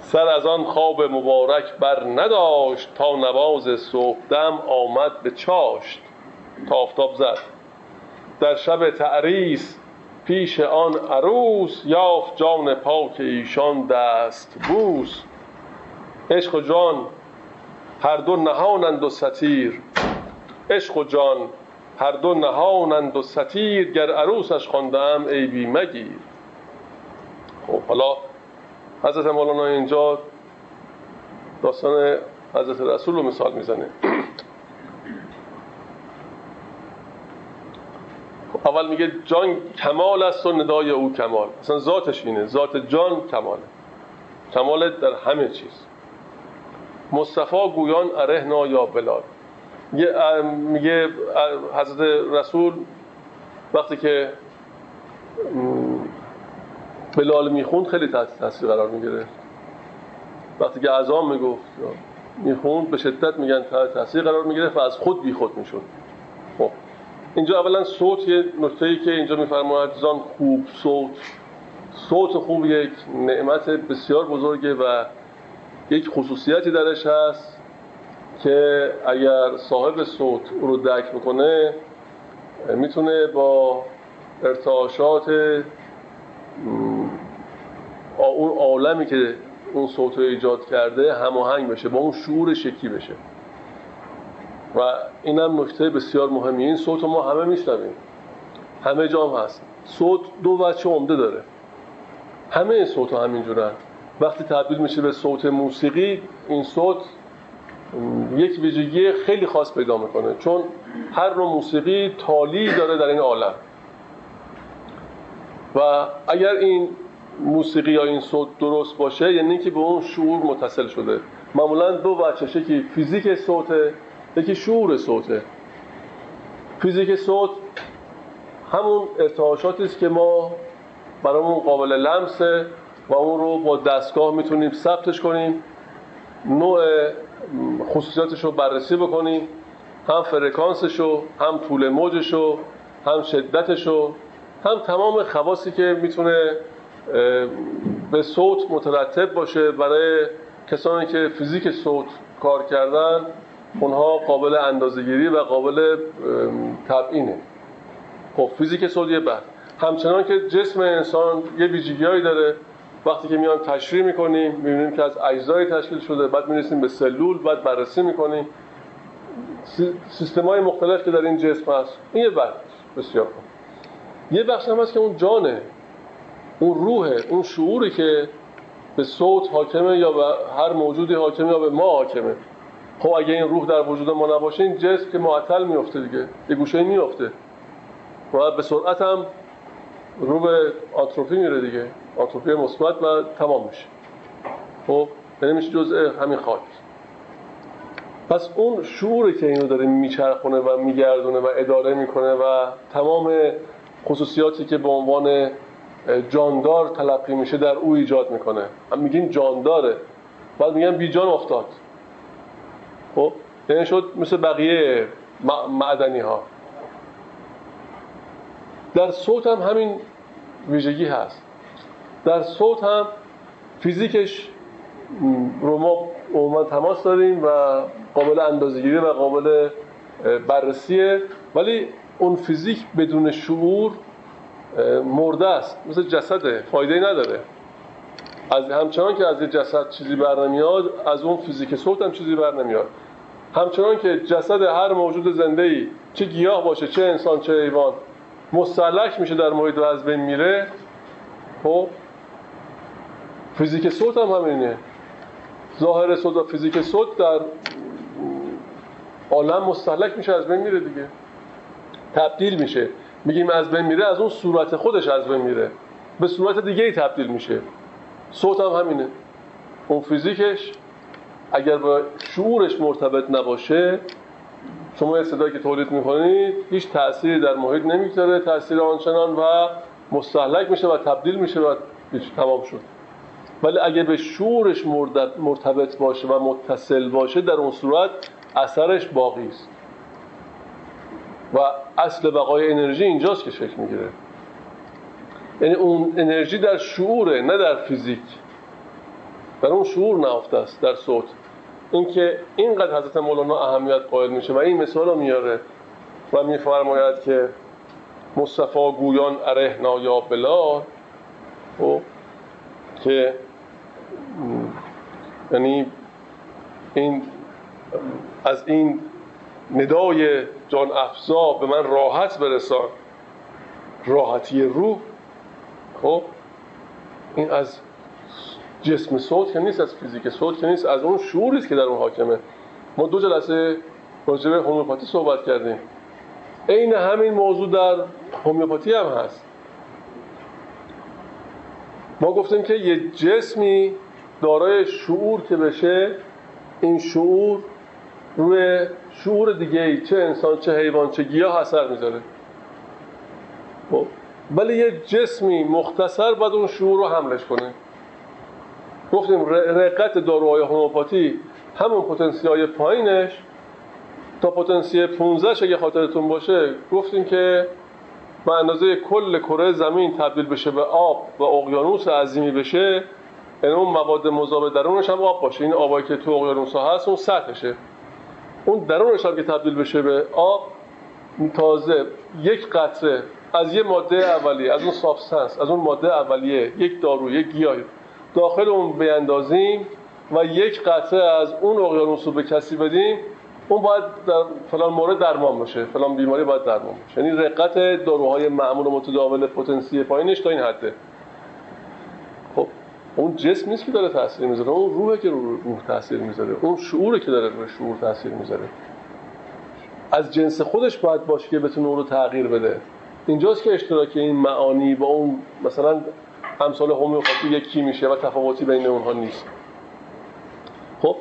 سر از آن خواب مبارک بر نداشت، تا نماز صبحدم آمد به چاشت، تا آفتاب زد در شب تعریس، پیش آن عروس یافت جان پاک ایشان دست بوس، عشق و جان هر دو نهانند و ستیر، عشق و جان هر دو نهانند و ستیر، گر عروسش خواندم عیبی مگیر. خب حالا حضرت مولانا اینجا داستان حضرت رسول رو مثال میزنه. اول میگه جان کمال است و ندای او کمال، اصلا ذاتش اینه، ذات جان کماله، کمال در همه چیز. مصطفی گویان ارهنا یا بلال، میگه حضرت رسول وقتی که بلال میخوند خیلی تحت تاثیر قرار میگیره، وقتی که اذان میگفت میخوند به شدت میگن تحت تاثیر قرار میگیره و از خود بیخود میشد. خب اینجا اولا صوت، یه نکته‌ای که اینجا میفرماید زان خوب صوت، صوت خوب یک نعمت بسیار بزرگه و یک خصوصیتی درش هست که اگر صاحب صوت او رو درک بکنه میتونه با ارتعاشات اون عالمی که اون صوت رو ایجاد کرده هماهنگ بشه، با اون شعور شکی بشه. و این هم نکته بسیار مهمی، این صوت ما همه میشنویم، همه جا هم هست. صوت دو بچه عمده داره، همه صوت ها همینجورن. وقتی تبدیل میشه به صوت موسیقی، این صوت یک ویژگی خیلی خاص پیدا میکنه، چون هر نوع موسیقی تالی داره در این عالم. و اگر این موسیقی یا این صوت درست باشه یعنی که به اون شعور متصل شده. معمولا دو بچشه که فیزیک صوته، یکی شعور صوته. فیزیک صوت همون ارتعاشاتی است که ما برامون قابل لمسه و اون رو با دستگاه میتونیم ثبتش کنیم، نوع خصوصیاتش رو بررسی بکنیم، هم فرکانسش رو، هم طول موجش رو، هم شدتش رو، هم تمام خواصی که میتونه به صوت مترتب باشه. برای کسانی که فیزیک صوت کار کردن اونها قابل اندازه‌گیری و قابل تبیینه. خب فیزیک صوت یه بحث، همچنان که جسم انسان یه ویژگی‌هایی داره. وقتی که میان تشریح میکنیم میبینیم که از اجزای تشکیل شده، بعد میرسیم به سلول، بعد بررسی میکنیم سیستم‌های مختلف که در این جسم هست. این یه بحث بسیار خوب. یه بخش هم هست که اون جانه، اون روحه، اون شعوری که به صوت حاکمه یا به هر موجودی حاکمه یا به ما حاکمه. خب اگه این روح در وجود ما نباشه این جسم که معطل میفته دیگه، یه گوشه‌ای میفته و به سرعت هم رو به آتروفی میره دیگه، آتروفی مثبت و تمام میشه. خب یعنی میشه جزء همین خاک. پس اون شعوری که اینو داره میچرخونه و میگردونه و اداره میکنه و تمام خصوصیاتی که به عنوان جاندار تلقی میشه در او ایجاد میکنه. هم میگیم جانداره، بعد میگن بی جان افتاد. خب یعنی شد مثل بقیه معدنی ها. در صوت هم همین ویژگی هست. در صوت هم فیزیکش رو ما عموما تماس داریم و قابل اندازه‌گیری و قابل بررسیه، ولی اون فیزیک بدون شعور مرده است، مثل جسده، فایده‌ای نداره. از همچنان که از جسد چیزی برنمیاد، از اون فیزیک صوت هم چیزی برنمیاد. همچنان که جسد هر موجود زنده‌ای، چه گیاه باشه، چه انسان، چه حیوان، مستهلک میشه در محیط و از بین میره، خب فیزیک صوت هم همینه. ظاهر صوت و فیزیک صوت در عالم مستهلک میشه، از بین میره دیگه، تبدیل میشه. میگیم از بین میره، از اون صورت خودش از بین میره، به صورت دیگه ای تبدیل میشه. صوت هم همینه، اون فیزیکش اگر با شعورش مرتبط نباشه، شما صدایی که تولید میکنید هیچ تأثیری در محیط نمیذاره، تأثیر آنچنان و مستهلک میشه و تبدیل میشه و تمام شد. ولی اگه به شعورش مرتبط باشه و متصل باشه، در اون صورت اثرش باقی است و اصل بقای انرژی اینجاست که شکل میگیره. یعنی اون انرژی در شعوره، نه در فیزیک. در اون شعور نهفته است در صوت. اینکه اینقدر حضرت مولانا اهمیت قائل میشه و این مثال رو میاره و میفرماید که مصطفی گویان ارهنا یا بلال، و که یعنی این از این ندای جان افزا به من راحت برسان، راحتی روح. خب این از جسم صوت که نیست، از فیزیک صوت که نیست، از اون شعوری است که در اون حاکمه. ما دو جلسه راجع به هومیوپاتی صحبت کردیم، عین همین موضوع در هومیوپاتی هم هست. ما گفتیم که یه جسمی دارای شعور که بشه، این شعور روی شعور دیگه‌ای، چه انسان، چه حیوان، چه گیاه، اثر میذاره. ولی یه جسمی مختصر باید اون شعور رو حملش کنه. گفتیم رقت داروهای هومیوپاتی همون پتانسیل پایینش تا پتانسیل پانزده اگه خاطرتون باشه، گفتیم که به اندازه کل کره زمین تبدیل بشه به آب و اقیانوس عظیمی بشه، یعنی اون مواد مذاب درونش هم آب باشه. این آبایی که تو اقیانوس‌ها هست اون سطحشه، اون درونش هم که تبدیل بشه به آب، تازه یک قطره از یه ماده اولیه، از اون سابستنس، از اون ماده اولیه، یک دارو، یک گیاه داخل اون بیاندازیم و یک قطره از اون اقیانوس رو به کسی بدیم، اون باید در فلان مورد درمان بشه، فلان بیماری باید درمان بشه. یعنی رقت داروهای معمول و متداول پتانسیل پایینش تا این حده. خب اون جسم نیست که داره تاثیر میذاره، اون روحه که رو روح تاثیر میذاره، اون شعوره که داره روی شعور تاثیر میذاره. از جنس خودش باید باشه که بتونه اون رو تغییر بده. اینجاست که اشتراک این معانی با اون مثلا امثال هومیوپاتی یکی میشه و تفاوتی بین اونها نیست. خب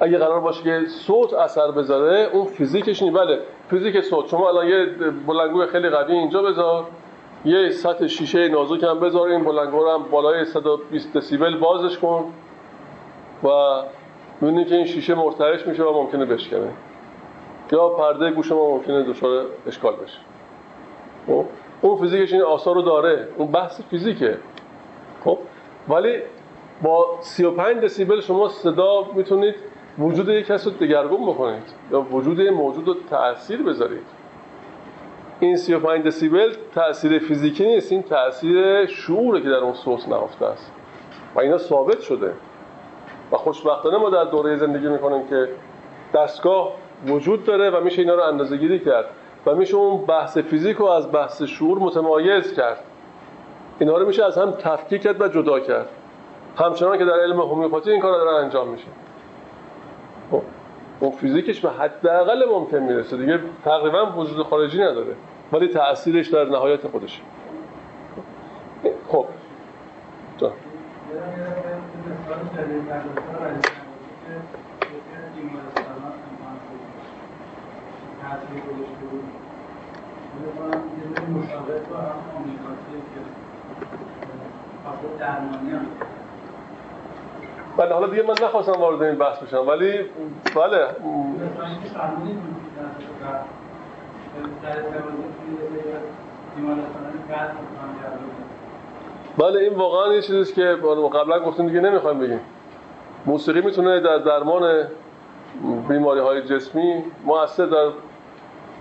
اگه قرار باشه که صوت اثر بذاره، اون فیزیکش نی. بله فیزیک صوت، شما الان یه بلندگو خیلی قوی اینجا بذار، یه سطح شیشه نازک هم بذار، این بلندگو رو هم بالای صد و بیست دسیبل بازش کن و می‌بینی که این شیشه مرتعش میشه و ممکنه بشکنه، یا پرده گوش ما ممکنه دچار اشکال بشه. خب اون فیزیکش این آثار رو داره، اون بحث فیزیکه. خب ولی با سی و پنج دسیبل شما صدا میتونید وجود یک کس رو دگرگون بکنید یا وجود موجود رو تأثیر بذارید. این سی و پنج دسیبل تأثیر فیزیکی نیست، این تأثیر شعوره که در اون صوت نهفته است و اینا ثابت شده. و خوشبختانه ما در دوره زندگی میکنیم که دستگاه وجود داره و میشه اینا رو اندازه‌گیری کرد و میشه اون بحث فیزیک رو از بحث شعور متمایز کرد، اینا رو میشه از هم تفکیک کرد و جدا کرد. همچنان که در علم هومیوپاتی این کار داره انجام میشه. اون فیزیکش به حداقل ممکن میرسه دیگه، تقریبا وجود خارجی نداره، ولی تأثیرش در نهایت خودشه. خب تا بله، حالا دیگه من نخواستم وارد این بحث بشم، ولی بله بله این واقعا یه چیزیست که قبلا گفتیم دیگه نمیخوایم بگیم. موسیقی میتونه در درمان بیماری‌های جسمی مؤثر، در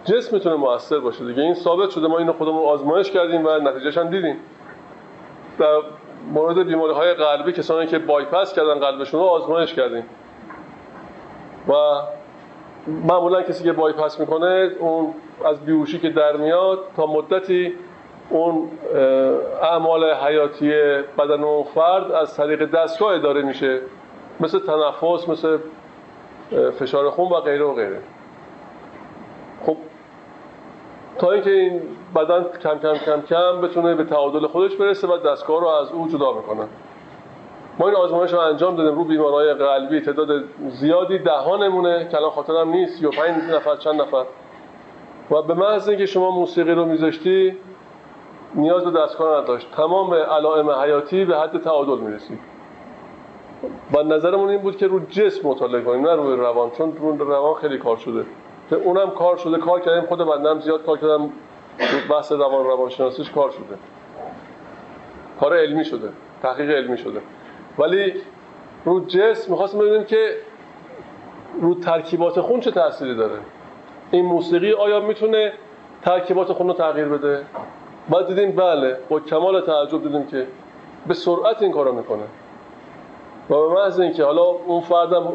جسم میتونه مؤثر باشه دیگه، این ثابت شده، ما اینو خودمون آزمایش کردیم و نتیجهش هم دیدیم. در مورد بیماری‌های قلبی کسانی که بایپاس کردن قلبشون رو آزمایش کردیم و معمولا کسی که بایپاس میکنه اون از بیهوشی که در میاد تا مدتی اون اعمال حیاتی بدن اون فرد از طریق دستگاه اداره میشه، مثل تنفس، مثل فشار خون و غیره و غیره. خب تا اینکه این بدن کم کم کم کم بتونه به تعادل خودش برسه و دستگاه رو از او جدا میکنه. ما این آزمایش رو انجام دادیم رو بیمارهای قلبی، تعداد زیادی، ده‌ها نمونه که الان خاطرم نیست، سی و پنج نفر چند نفر، و به محض اینکه شما موسیقی رو میذاشتی نیاز به دستگاه نداشت، تمام علائم حیاتی به حد تعادل میرسید. و نظرمون این بود که رو جسم مطالعه کنیم نه روی روان، چون رو روان خیلی کار شده، اونم کار شده، کار کردیم، خود بندم زیاد کار کردم بحث روان روانشناسیش کار شده، کار علمی شده، تحقیق علمی شده، ولی رو جسم می‌خواستم ببینیم که رو ترکیبات خون چه تأثیری داره، این موسیقی آیا میتونه ترکیبات خون رو تغییر بده. بعد دیدیم بله، با کمال تعجب دیدیم که به سرعت این کارو میکنه و به محض اینکه حالا اون فردم،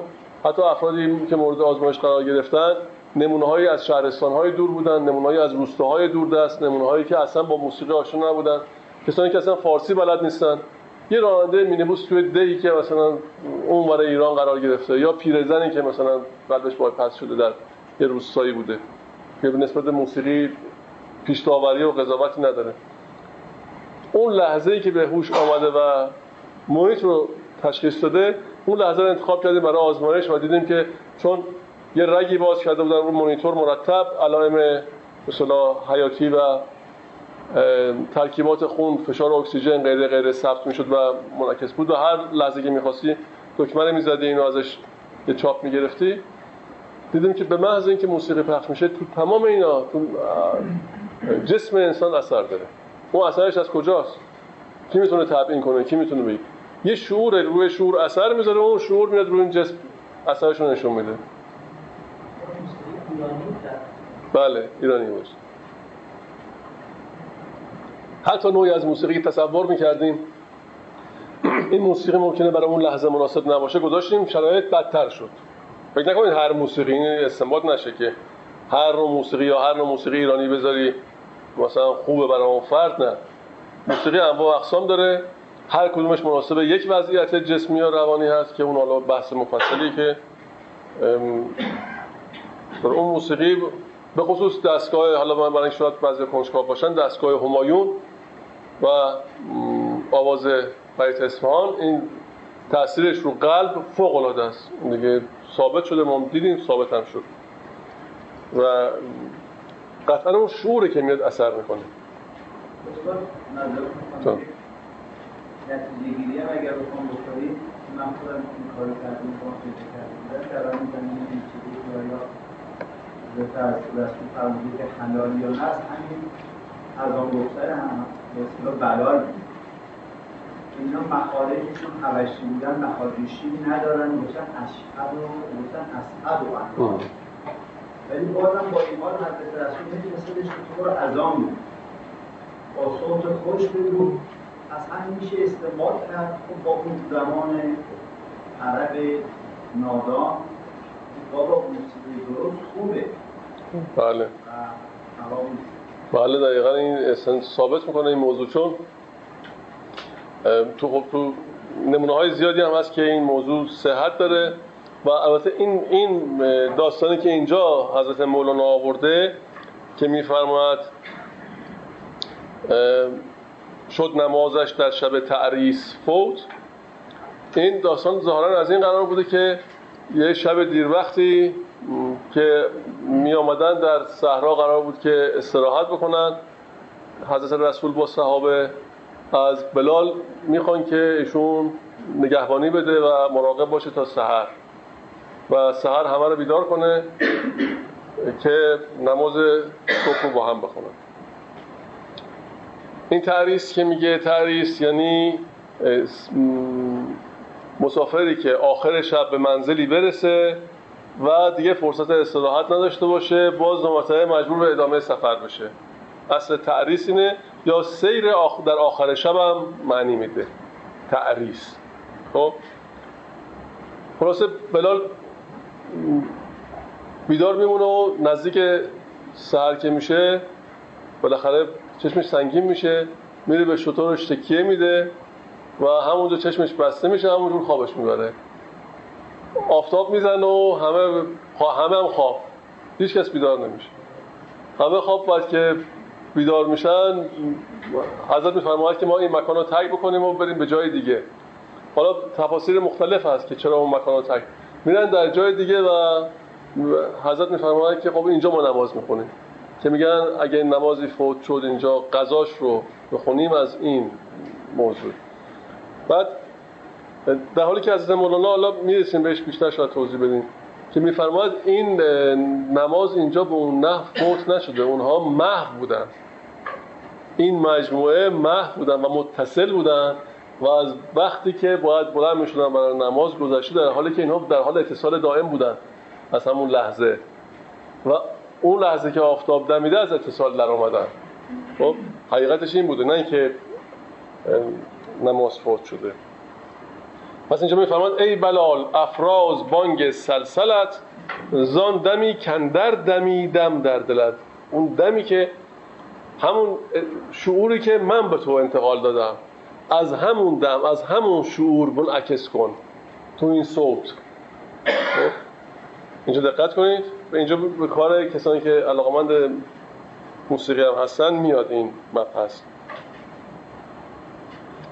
حتی افرادی که مورد آزمایش قرار گرفتن نمونه‌هایی از شهرستان‌های دور بودن، نمونه‌هایی از روستاهای دوردست، نمونه‌هایی که اصلا با موسیقی آشنا نبودن، کسانی که اصلا فارسی بلد نیستن، یه راننده مینیبوس توی دهی که مثلا اون برای ایران قرار گرفته، یا پیرزنی که مثلا قلبش بایپاس شده در یه روستایی بوده که نسبت به موسیقی پیش‌داوری و قضاوتی نداره. اون لحظه‌ای که به هوش آمده و محیط رو تشخیص داده، اون لحظه رو انتخاب کردیم برای آزمایش و دیدیم که چون یه رگی باز کرده بودن رو مانیتور مرتب علائم به اصطلاح حیاتی و ترکیبات خون، فشار اکسیژن، غیره غیره ثبت میشد و منعکس بود و هر لحظه که می‌خواستی دکمه رو می‌زدی، اینو ازش یه چاپ می‌گرفتی. دیدیم که به محض اینکه موسیقی پخش میشه تو تمام اینا، تو جسم انسان اثر داره. اون اثرش از کجاست؟ کی میتونه تبیین کنه؟ کی میتونه بگه؟ یه شعور روی شعور اثر میذاره، اون شعور میاد روی این جسم اثرش رو نشون میده. بله، ایرانی بود. حتی نوعی از موسیقی تصور میکردیم این موسیقی ممکنه برای اون لحظه مناسب نباشه، گذاشتیم شرایط بدتر شد. فکر نکنید هر موسیقی، این استنباط نشه که هر نوع موسیقی یا هر نوع موسیقی ایرانی بذاری مثلا خوبه برای اون فرد، نه. موسیقی انواع اقسام داره، هر کدومش مناسب یک وضعیت جسمی یا روانی هست که اون حالا بحث مفصلی که در اون موسیقی به خصوص دستگاه، حالا من برای شاید بعضی کنجکاو باشن، دستگاه همایون و آواز بیت اصفهان، این تأثیرش رو قلب فوق العاده است دیگه، ثابت شده، ما دیدیم ثابت هم شد و قطعا اون شعوری که میاد اثر میکنه. چون نتیجه گیری هم اگر بخوام بکنید من خودم این کار کردیم با خیلی کردیم در دران زمین این چیزی یا به فرصورت فرمودی که حلال یا هست، همین از آن گفتر هم به اصلا بلال بود. اینا مخارجی چون حوشی بودن، مخارجی ندارن، گفتن اشعب و گفتن اصحب و احنا، ولی بازم با ایمان حضرت رسول میتونسته بشه تو رو از آن بود با صوت خوش بگو، اصلا میشه استعمال کرد. خب با اون زمان عرب نادان بابا موسیقی درست خوبه. بله بله دقیقا این اصلا ثابت میکنه این موضوع، چون تو خب تو نمونه‌های زیادی هم هست که این موضوع صحت داره. و البته این این داستانی که اینجا حضرت مولانا آورده که می‌فرماید شد نمازش در شب تعریس فوت، این داستان ظاهراً از این قرار بوده که یه شب دیر وقتی که می آمدن در صحرا قرار بود که استراحت بکنن. حضرت رسول با صحابه از بلال میخوان که ایشون نگهبانی بده و مراقب باشه تا سحر و سحر همه رو بیدار کنه که نماز صبح رو با هم بخونن. این تعریس که میگه، تعریس یعنی مسافری که آخر شب به منزلی برسه و دیگه فرصت استراحت نداشته باشه، باز دوباره مجبور به ادامه سفر بشه. اصل تعریس اینه، یا سیر آخ... در آخر شب هم معنی میده تعریس. خب خلاصه بلال بیدار میمونه و نزدیک سحر که میشه بالاخره چشمش سنگین میشه، میره به شترش تکیه میده و همونجا چشمش بسته میشه، همونجور خوابش میبره. آفتاب میزن و همه همه هم خواب، هیچ کس بیدار نمیشه، همه خواب. بعد که بیدار میشن حضرت میفرماید که ما این مکان رو ترک بکنیم و بریم به جای دیگه. حالا تفاسیر مختلف هست که چرا اون مکان رو ترک میرن در جای دیگه و حضرت میفرماید که خب اینجا ما نماز میخونیم، که میگن اگه نمازی فوت شد اینجا قضاش رو بخونیم از این موضوع. بعد در حالی که حضرت مولانا، حالا میرسیم بهش بیشتر شاید توضیح بدیم، که میفرماید این نماز اینجا به اون نحو فوت نشده، اونها محو بودن، این مجموعه محو بودن و متصل بودن و از وقتی که باید بلند میشدن برای نماز گذشته، در حالی که اینها در حال اتصال دائم بودن از همون لحظه و اون لحظه که آفتاب دمیده از اتصال در آمدن. خب حقیقتش این بوده، نه اینکه نماز فوت شده. پس اینجا میفرماد ای بلال افراز بانگ سلسلت، زان دمی کندر دمی دم در دلت. اون دمی که همون شعوری که من به تو انتقال دادم، از همون دم، از همون شعور منعکس کن تو این صوت. اینجا دقت کنید، اینجا به کار کسانی که علاقمند موسیقی هم هستن میاد این مبحث.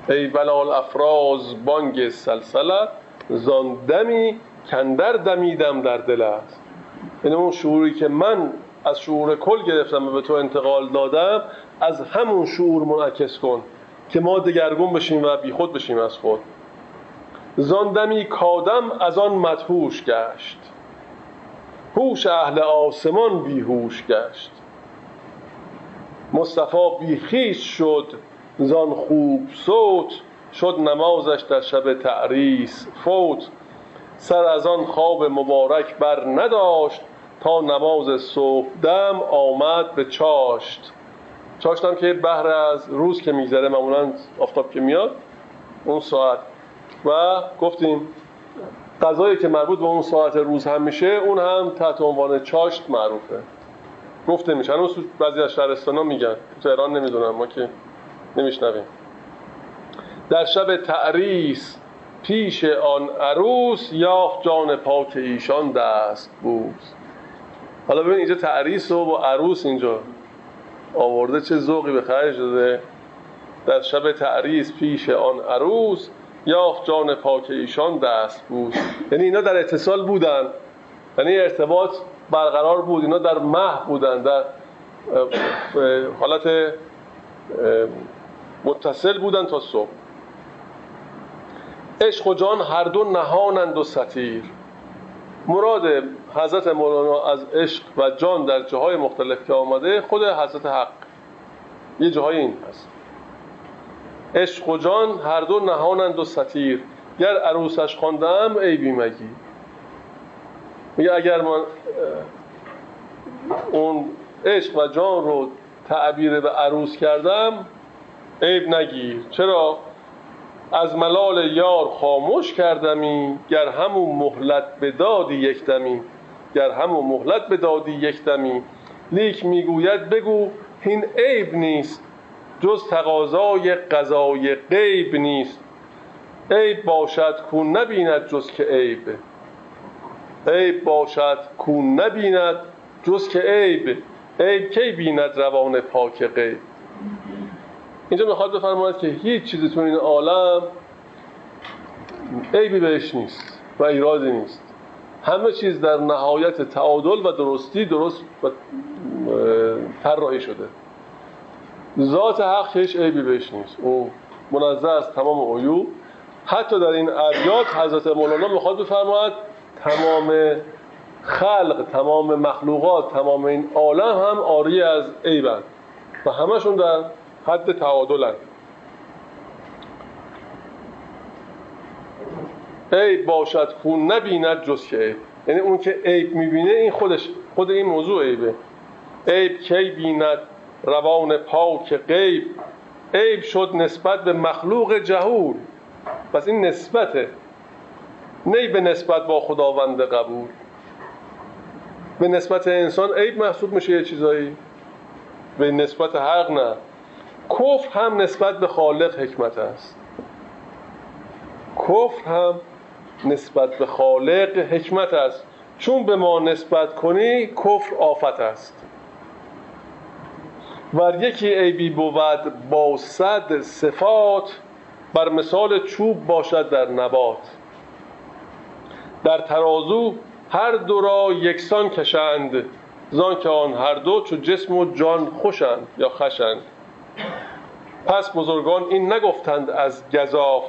ای بلال افراز بانگ سلسله، زان دمی کندر دمیدم در دلت. این اون شعوری که من از شعور کل گرفتم و به تو انتقال دادم، از همون شعور منعکس کن که ما دگرگون بشیم و بی خود بشیم از خود. زان دمی کادم از آن مدهوش گشت، هوش اهل آسمان بیهوش گشت. مصطفی بیخیش شد زان خوب صوت، شد نمازش در شب تعریس فوت. سر از آن خواب مبارک بر نداشت، تا نماز صبح دم آمد به چاشت. چاشتم که بهر از روز که میگذره، معمولا آفتاب که میاد اون ساعت، و گفتیم قضایی که مربوط به اون ساعت روز هم میشه، اون هم تحت عنوان چاشت معروفه، گفته میشه. هنوز بعضی از شهرستانا میگن، تو ایران نمیدونم، ما که نمیشنویم. در شب تعریس پیش آن عروس، یافت جان پاک ایشان دست بوس. حالا ببین اینجا تعریس رو با عروس اینجا آورده، چه ذوقی به خرج داده. در شب تعریس پیش آن عروس، یافت جان پاک ایشان دست بوس. یعنی اینا در اتصال بودن، یعنی ارتباط برقرار بود، اینا در محو بودن، در حالت متصل بودن تا صبح. عشق و جان هر دو نهانند و ستیر. مراد حضرت مولانا از عشق و جان در جاهای مختلف که آمده، خود حضرت حق یه جاهای این هست. عشق و جان هر دو نهانند و ستیر، گر عروسش خواندم عیبی مگی. میگه اگر من اون عشق و جان رو تعبیر به عروس کردم عیب نگیر. چرا؟ از ملال یار خاموش کردمی، گر همون مهلت بدادی یک دمی. گر همون مهلت بدادی یک دمی، لیک میگوید بگو این عیب نیست، جز تقاضای قضای غیب نیست. عیب باشد کو نبیند جز که عیب، عیب باشد کو نبیند جز که عیب، عیب کی بیند روان پاک غیب. اینجا میخواد بفرماید که هیچ چیزی تو این عالم عیبی بهش نیست و ایرادی نیست، همه چیز در نهایت تعادل و درستی درست و طراحی شده. ذات حق هیچ عیبی بهش نیست، او منزه از تمام عیوب. حتی در این ابیات حضرت مولانا میخواد بفرماید تمام خلق، تمام مخلوقات، تمام این عالم هم عاری از عیبند و همشون در حد تعادلند. عیب باشد خون نبیند جز که عیب، یعنی اون که عیب میبینه این خودش، خود این موضوع عیبه. عیب کی بیند روان پاک غیب، عیب شد نسبت به مخلوق جهول. پس این نسبته، نه به نسبت با خداوند قبول. به نسبت انسان عیب محسوب میشه یه چیزایی، به نسبت حق نه. کفر هم نسبت به خالق حکمت است، کفر هم نسبت به خالق حکمت است. چون به ما نسبت کنی کفر آفت است. ور یکی عیبی بود با صد صفات، بر مثال چوب باشد در نبات. در ترازو هر دو را یکسان کشند، زان که آن هر دو چو جسم و جان خوشند یا خشند. پس بزرگان این نگفتند از گزاف،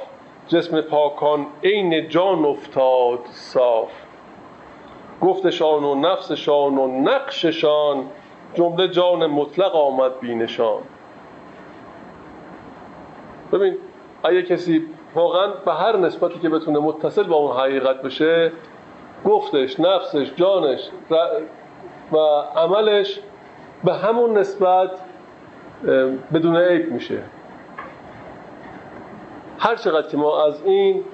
جسم پاکان عین جان افتاد صاف. گفتشان و نفسشان و نقششان، جمله جان مطلق آمد بینشان. ببین اگه کسی واقعا به هر نسبتی که بتونه متصل با اون حقیقت بشه، گفتش، نفسش، جانش و عملش به همون نسبت بدون عیب میشه. هر چقدر که ما از این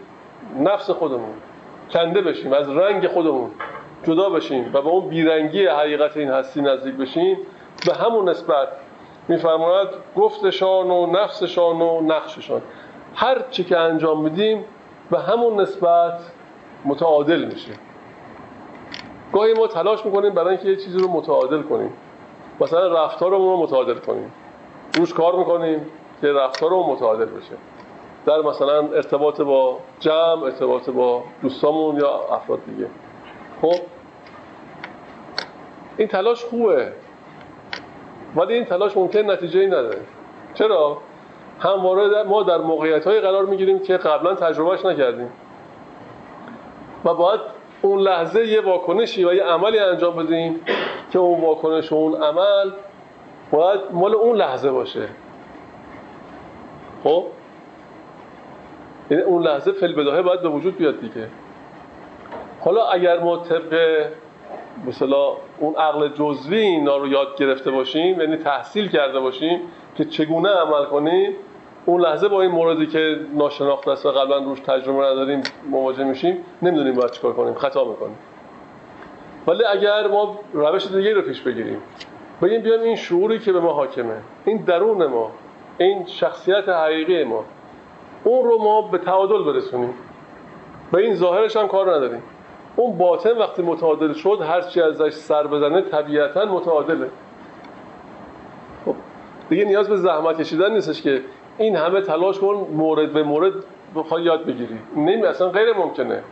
نفس خودمون کنده بشیم، از رنگ خودمون جدا بشیم و با اون بیرنگی حقیقت این هستی نزدیک بشیم، به همون نسبت میفرماید گفتشان و نفسشان و نقششان، هر چی که انجام میدیم به همون نسبت متعادل میشه. گاهی ما تلاش میکنیم برای اینکه یه چیزی رو متعادل کنیم، مثلا رفتارمون رو متعادل کنیم، روش کار میکنیم که رفتارمون متعادل بشه، در مثلا ارتباط با جمع، ارتباط با دوستامون یا افراد دیگه. خب این تلاش خوبه، ولی این تلاش ممکن نتیجه‌ای نداره. چرا؟ همواره ما در موقعیت‌های قرار می‌گیریم که قبلا تجربهش نکردیم و باید اون لحظه یه واکنشی و یه عملی انجام بدیم که اون واکنش و اون عمل باید مال اون لحظه باشه. خب یعنی اون لحظه فی‌البداهه باید به وجود بیاد دیگه. حالا اگر ما طبق مثلا اون عقل جزوی اینا رو یاد گرفته باشیم، یعنی تحصیل کرده باشیم که چگونه عمل کنیم، اون لحظه با این موردی که ناشناخته است و قبلا روش تجربه نداریم مواجه میشیم، نمیدونیم باید چیکار کنیم، خطا میکنیم. ولی اگر ما روش دیگه رو پیش بگیریم، بگیم بیام این شعوری که به ما حاکمه، این درون ما، این شخصیت حقیقی ما، اون رو ما به تعادل برسونیم، به این ظاهرش هم کار نداریم. اون باطن وقتی متعادل شد، هر چی ازش سر بزنه طبیعتاً متعادله. خب دیگه نیاز به زحمت کشیدن نیستش که این همه تلاش کن مورد به مورد بخوای یاد بگیری، نمی اصلا غیر ممکنه.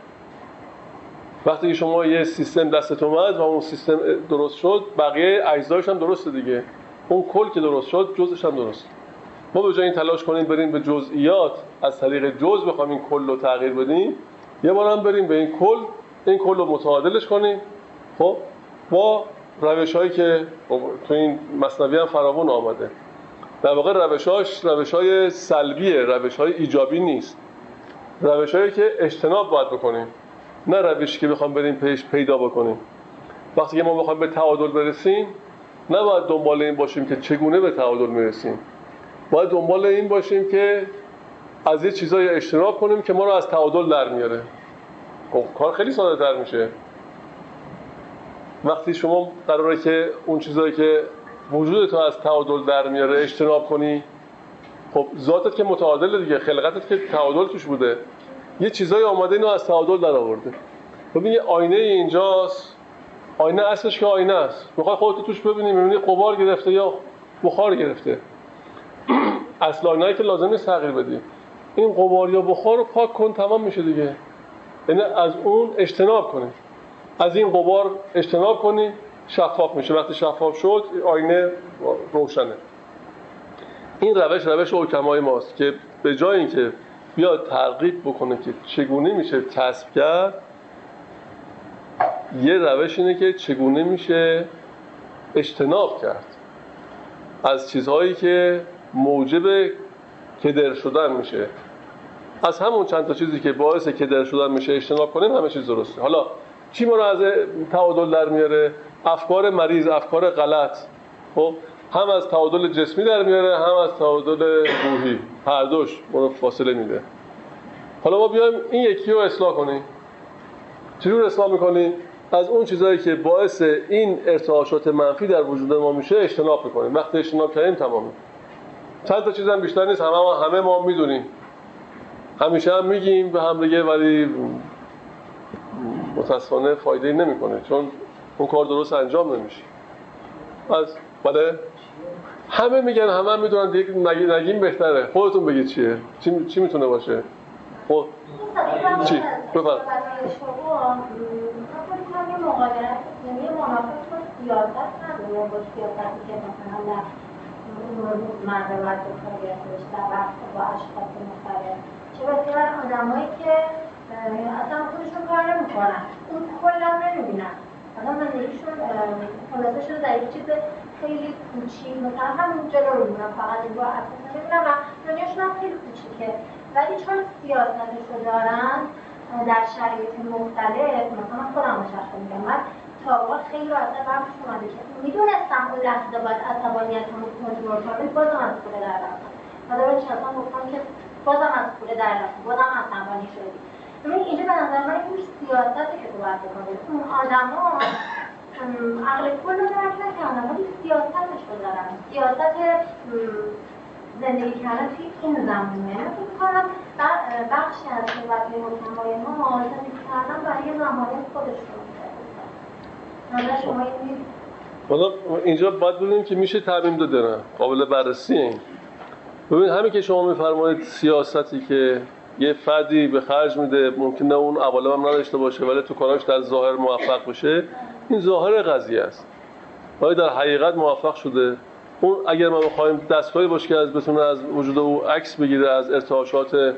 وقتی که شما یه سیستم دستت اومد و اون سیستم درست شد، بقیه اجزایش هم درسته دیگه. اون کل که درست شد، جزش هم درست. ما به جای این تلاش کنیم بریم به جزئیات، از طریق جزء بخوایم این کل رو تغییر بدیم، یه بار هم بریم به این کل، این کل رو متعادلش کنیم. خب با روش هایی که تو این مثنوی هم فراوان آمده، در واقع روشاش روش های سلبیه، روش های ایجابی نیست، روش هایی که اجتناب باید بکنیم، نه روشی که بخوام بریم پیش پیدا بکنیم. وقتی که ما بخوایم به تعادل برسیم، نباید دنبال این باشیم که چگونه به تعادل میرسیم، باید دنبال این باشیم که از یه چیزایی اجتناب کنیم که ما رو از تعادل در میاره. کار خیلی ساده تر میشه. وقتی شما قراره که اون چیزایی که وجود تو از تعادل در میاره اجتناب کنی، خب ذاتت که متعادله دیگه، خلقتت که تعادل توش بوده، یه چیزایی آمده اینو از تعادل در آورده. ببین یه آینه اینجاست، آینه اصلش که آینه است، میخوای خودت توش ببینی میبینی غبار گرفته یا بخار گرفته. اصل آینه‌ای که لازم نیست تغییر بدی، این غبار یا بخار رو پاک کن، تمام میشه دیگه. یعنی از اون اجتناب کنی، از این غبار اجتناب کنی، شفاف میشه. وقتی شفاف شد آینه روشنه. این روش روش حکمای ماست که به جای اینکه بیاد ترغیب بکنه که چگونه میشه کسب کرد، یه روش اینه که چگونه میشه اجتناب کرد از چیزهایی که موجب کدر شدن میشه. از همون چند تا چیزی که باعث کدر شدن میشه اجتناب کنیم، همه چیز درسته. حالا چی ما رو از تعادل در میاره؟ افکار مریض، افکار غلط. خب هم از تعادل جسمی در میاره، هم از تعادل روحی، هر دوش ما رو فاصله میده. حالا ما بیایم این یکی رو اصلاح کنیم. چجور اصلاح میکنیم؟ از اون چیزایی که باعث این ارتعاشات منفی در وجود ما میشه اجتناب میکنیم. وقتی اجتناب کردیم تمامه. چند تا چیز هم بیشتر نیست، همه ما, همه ما میدونیم، همیشه هم میگیم به هم دیگه، ولی متاسفانه فایده‌ای نمیکنه چون اون کار درست انجام نمیشه. از بله همه میگن، همه هم میدونن دیگه، نگیم بهتره. خودتون بگید چیه، چی, چی میتونه باشه؟ خب چی بفرمایید. معلومات خارجی داشتن وقت با اشخاص مختلف، چه بسیار آدمایی که اصلا خودشون کار نمی‌کنن، اون کلا نمی‌بینن، اصلا زندگیشون خلاصه شده در یه چیز خیلی کوچیک، مثلا همون جلو رو می‌بینن، فقط با اصلا نمی‌بینن و دنیاشون هم خیلی کوچیکه. ولی چون سیاستشو دارن در شرایط مختلف، مثلا خودم شخصا میگم من تابا خیلی راحت برم پیش اومده که میدونستم اون لحظه باید عصبانیتم رو کنترل کنم، بازم از کوره در رفتم و دارم چطور گفتم که بازم از کوره در رفتم، بازم عصبانی شدی. ببین اینجا به نظر من این سیاسته که تو باید بکنی. اون آدم ها عقل کل رو درک نکردن ولی سیاستش رو دارن. سیاست زندگی کردن توی این زمینه من فکر می‌کنم بخشی از صحبت‌های حکمای ما معالجه کردن برای زمانه خودشون. حالا اینجا باید ببینیم که میشه تعمیم داده نه، قابل بررسی این. ببین همین که شما میفرمایید سیاستی که یه فردی به خرج میده، ممکنه اون عوالم هم نداشته باشه ولی تو کاراش در ظاهر موفق باشه، این ظاهر قضیه است. ولی در حقیقت موفق شده اون، اگر ما بخوایم دستگاهی باشه که از بتونه از وجود او عکس بگیره، از ارتعاشات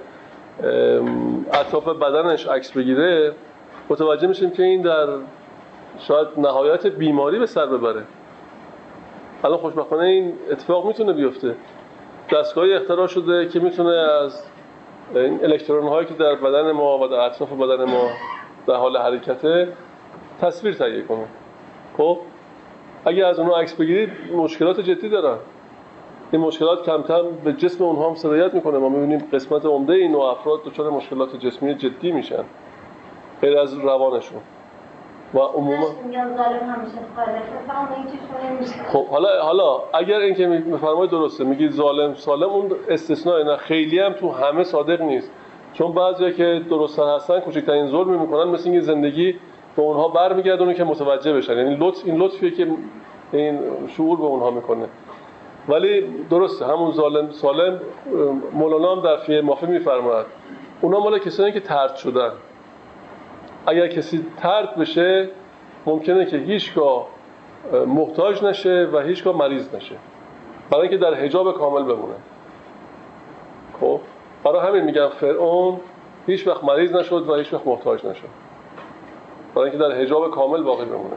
اطراف بدنش عکس بگیره، متوجه میشیم که این در شاید نهایت بیماری به سر ببره. الان خوشبختانه این اتفاق میتونه بیفته. دستگاهی اختراع شده که میتونه از این الکترون هایی که در بدن ما و در اطراف بدن ما در حال حرکته تصویر تهیه کنه. خب اگه از اونها عکس بگیرید مشکلات جدی دارن. این مشکلات کم کم به جسم اونها هم سرایت میکنه. ما میبینیم قسمت عمده این نوع افراد دچار مشکلات جسمی جدی میشن غیر از روانشون. و عموما خب حالا حالا اگر این که میفرمایید درسته، میگید ظالم سالم، اون استثناء، نه خیلی هم تو همه صادق نیست، چون بعضیا که درست هستن کوچکترین ظلمی میکنن مثل اینکه زندگی به اونها برمیگردونه که متوجه بشن. یعنی لطف، این لطفیه که این شعور به اونها میکنه. ولی درسته همون ظالم سالم، مولانا هم در فیه مافی میفرماید اونا مال کسانی که طرد شدن. اگر کسی طرد بشه ممکنه که هیچگاه محتاج نشه و هیچگاه مریض نشه، برای اینکه در حجاب کامل بمونه. خب برای همین میگم فرعون هیچ وقت مریض نشد و هیچ وقت محتاج نشد، برای اینکه در حجاب کامل باقی بمونه.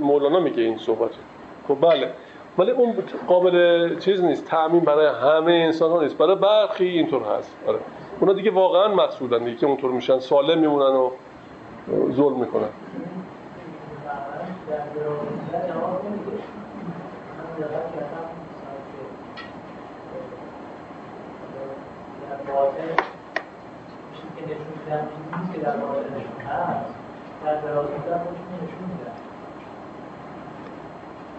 مولانا میگه این صحبته. خب بله، ولی اون قابل چیز نیست، تأمین برای همه انسان ها نیست، برای برخی اینطور هست. آره اونا دیگه واقعا مسئولن دیگه که اونطور میشن، سالم میمونن و ظلم میکنن.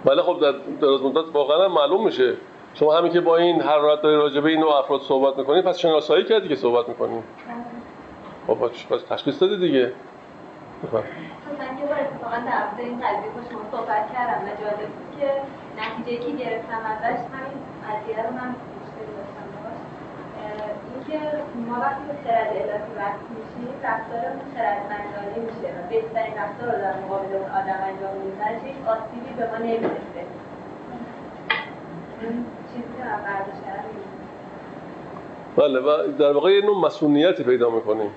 بله خب در دراز مدت واقعا معلوم میشه. شما همین که با این حرارت داری راجبه این نوع افراد صحبت میکنید، پس شناسایی کردی که صحبت میکنید. بابا تشخیص داده دیگه. بفرم. من یه بار اتفاقا در عوض این قضیه با شما صحبت کردم و جالب بود که نتیجه‌ای که گرفتم ازش همین قضیه رو من مشکل داشتم باش. اینکه ما وقتی به خرد الهی وقت میشیم رفتارمون خردمندانه میشه و بهترین رفتار رو در مقابل اون آدم انجام میدن که هیچ آسیبی به ما نمیرسه. چیزی که من برداشت کردم. بله، و در واقع یه نوع مسئولیتی پیدا میکنیم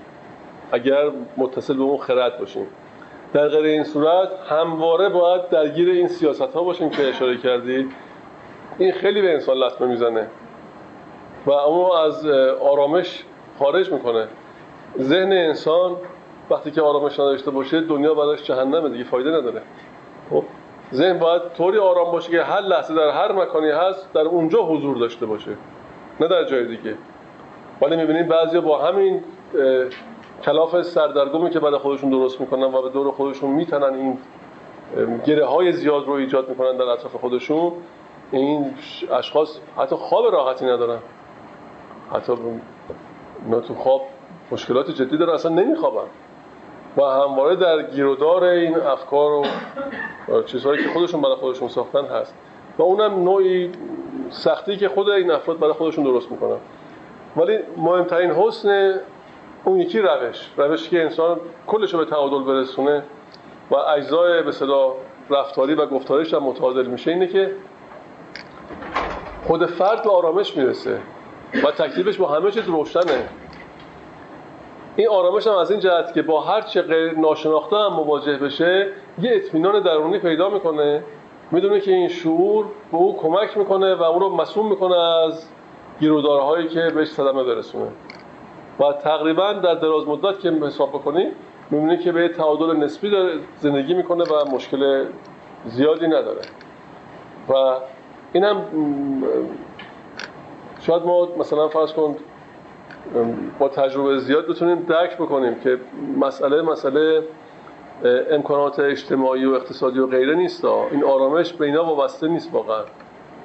اگر متصل به اون خرد باشیم. در غیر این صورت همواره باید درگیر این سیاست ها باشیم که اشاره کردید. این خیلی به انسان لطمه میزنه و اونو از آرامش خارج میکنه. ذهن انسان وقتی که آرامش نداشته باشه دنیا براش جهنمه دیگه، فایده نداره. ذهن باید طوری آرام باشه که هر لحظه در هر مکانی هست در اونجا حضور داشته باشه، نه در جای دیگه. ولی میبینید بعضیا با همین کلاف سردرگمی که برای خودشون درست میکنن و به دور خودشون میتنن، این گره های زیاد رو ایجاد میکنن در اطراف خودشون. این اشخاص حتی خواب راحتی ندارن، حتی نه تو خواب مشکلات جدی دارن، اصلا نمیخوابن و همواره در گیرودار این افکار و چیزهایی که خودشون برای خودشون ساختن هست و اونم نوعی سختی که خود این افراد برای خودشون درست میکنن. ولی مهمترین حسن اون یکی روش، روشی که انسان کلش رو به تعادل برسونه و اجزای به صدا رفتاری و گفتاریش هم متعادل میشه، اینه که خود فرد به آرامش میرسه و تکلیفش با همه چیز روشنه. این آرامش هم از این جهت که با هر چه غیر ناشناخته هم مواجه بشه یه اطمینان درونی پیدا میکنه، میدونه که این شعور به او کمک میکنه و اون رو مصون میکنه از گیرودارهایی که بهش صدمه برسونه و تقریبا در دراز مدت که حساب بکنی می‌بینی که به تعادل نسبی داره زندگی میکنه و مشکل زیادی نداره. و اینم شاید ما مثلا فرض کن با تجربه زیاد بتونیم درک بکنیم که مسئله مسئله امکانات اجتماعی و اقتصادی و غیره نیست. این آرامش به اینا وابسته نیست واقعا.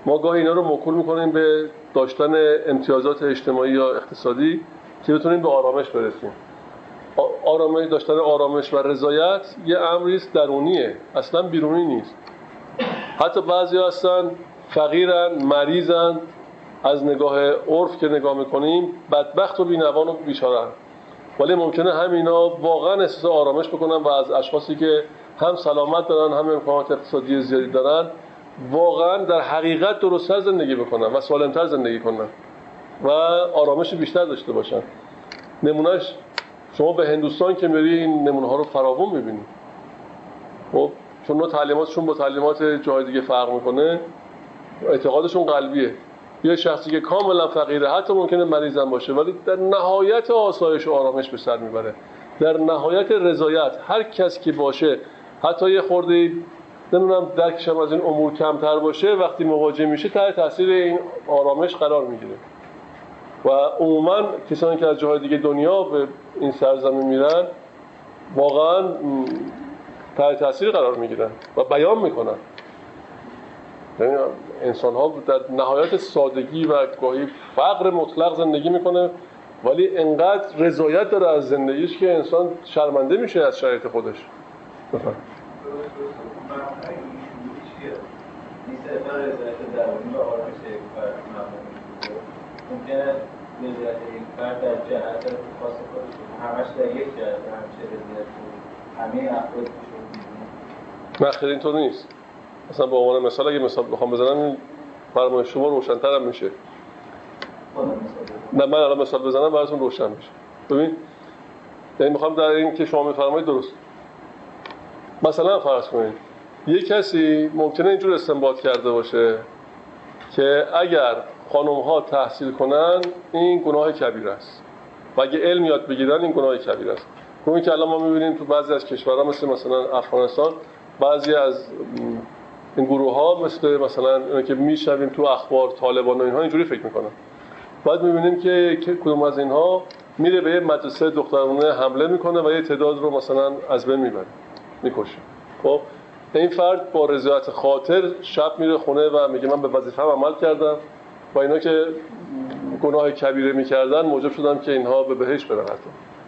ما گاهی اینا رو موکول میکنیم به داشتن امتیازات اجتماعی یا اقتصادی که بتونیم به آرامش برسیم. آرامش، داشتن آرامش و رضایت یه امریست درونیه، اصلا بیرونی نیست. حتی بعضی هستن فقیرن، مریضن، از نگاه عرف که نگاه میکنیم بدبخت و بینوان و بیچارن، ولی ممکنه هم اینا واقعا احساس آرامش بکنن و از اشخاصی که هم سلامت دارن هم امکانات اقتصادی زیادی دارن واقعا در حقیقت درست‌تر زندگی بکنن و سالم‌تر زندگی کنن و آرامش بیشتر داشته باشن. نمونهش شما به هندوستان که میری این نمونه ها رو فراوون میبینید. خب چون نوع تعلیماتشون با تعلیمات جای دیگه فرق میکنه، اعتقادشون قلبیه. یه شخصی که کاملا فقیره، حتی ممکنه مریض هم باشه، ولی در نهایت آسایش و آرامش به سر میبره، در نهایت رضایت. هر کس که باشه، حتی یه خورده نمیدونم درکش هم از این امور کمتر باشه، وقتی مواجه میشه تحت تاثیر این آرامش قرار میگیره. و عموما کسانی که از جاهای دیگه دنیا به این سرزمین میرن واقعا تحت تاثیر قرار میگیرن و بیان میکنن. یعنی انسان ها در نهایت سادگی و گاهی فقر مطلق زندگی میکنه، ولی انقدر رضایت داره از زندگیش که انسان شرمنده میشه از شرایط خودش. بفرمایید. ممکنه نظرت این فرد در جهت خاص خودش همش در یک جهت همچه رضایت همه افراد بشون بیدونه. نه خیلی اینطور نیست. اصلا به عنوان مثال اگه مثال بخوام بزنم فرمایش شما روشن‌تر هم میشه. نه من الان مثال بزنم براتون روشن میشه. ببین، یعنی میخوام در این که شما میفرمایید درست. مثلا فرض کنید یک کسی ممکنه اینجور استنباط کرده باشه که اگر خانم ها تحصیل کنن این گناه کبیر است و اگه علم یاد بگیرن این گناه کبیر است. گناهی که الان ما میبینیم تو بعضی از کشورها مثل مثلا افغانستان، بعضی از این گروه ها مثل مثلا که میشنویم تو اخبار طالبان و اینها اینجوری فکر میکنن. بعد میبینیم که کدوم از اینها میره به مدرسه دخترانه حمله میکنه و یه تعداد رو مثلا از بین میبره، میکشه. خب این فرد با رضایت خاطر شب میره خونه و میگه من به وظیفه‌ام عمل کردم و اینا که گناه کبیره میکردن موجب شدم که اینها به بهشت برن. حتی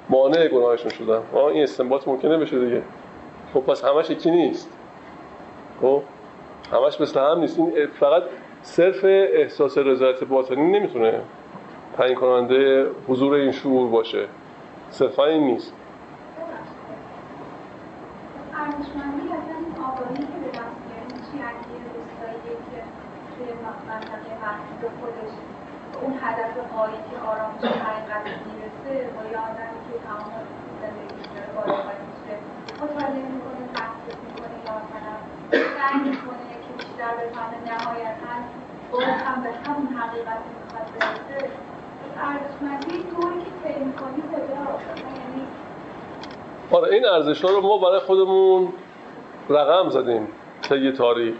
مانع گناهشون شدم. آه این استنباط ممکنه بشه دیگه. خب پس همش یکی نیست. خب همش مثل هم نیست. این فقط صرف احساس رضایت باطنی نمیتونه تعیین کننده حضور این شعور باشه. صرفا این نیست. ارزشمندی اصلا این آگاهی که به دست میاریم چی علیه دوستاییه که توی منطقه محدود خودش اون هدف هایی که آرامش حقیقت میرسه با یه آدمی که تمام زندگیش داره بالا و میشه مطالعه میکنه، تحقیق میکنه، یا مثلا سعی میکنه که بیشتر بفهمه نهایتا باز هم به همون حقیقت میخواد برسه. ارزشمندی طوری که طی میکنی کجاست اصلا؟ یعنی آره این ارزش‌ها رو ما برای خودمون رقم زدیم طی تاریخ.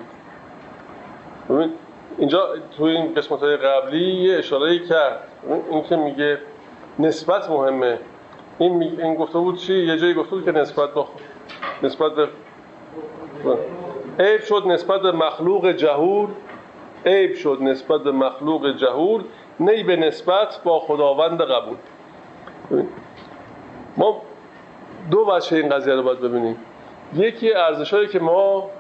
ببین اینجا توی این قسمت‌های قبلی یه اشاره‌ای کرد. این که میگه نسبت مهمه. این می... این گفته بود چی؟ یه جایی گفته بود که نسبت با نسبت به عیب شد نسبت به مخلوق جهور، عیب شد نسبت به مخلوق جهور، نی به نسبت با خداوند قبول. ببین ما دو بچه این قضیه رو باید ببینیم. یکی ارزش‌هایی که ما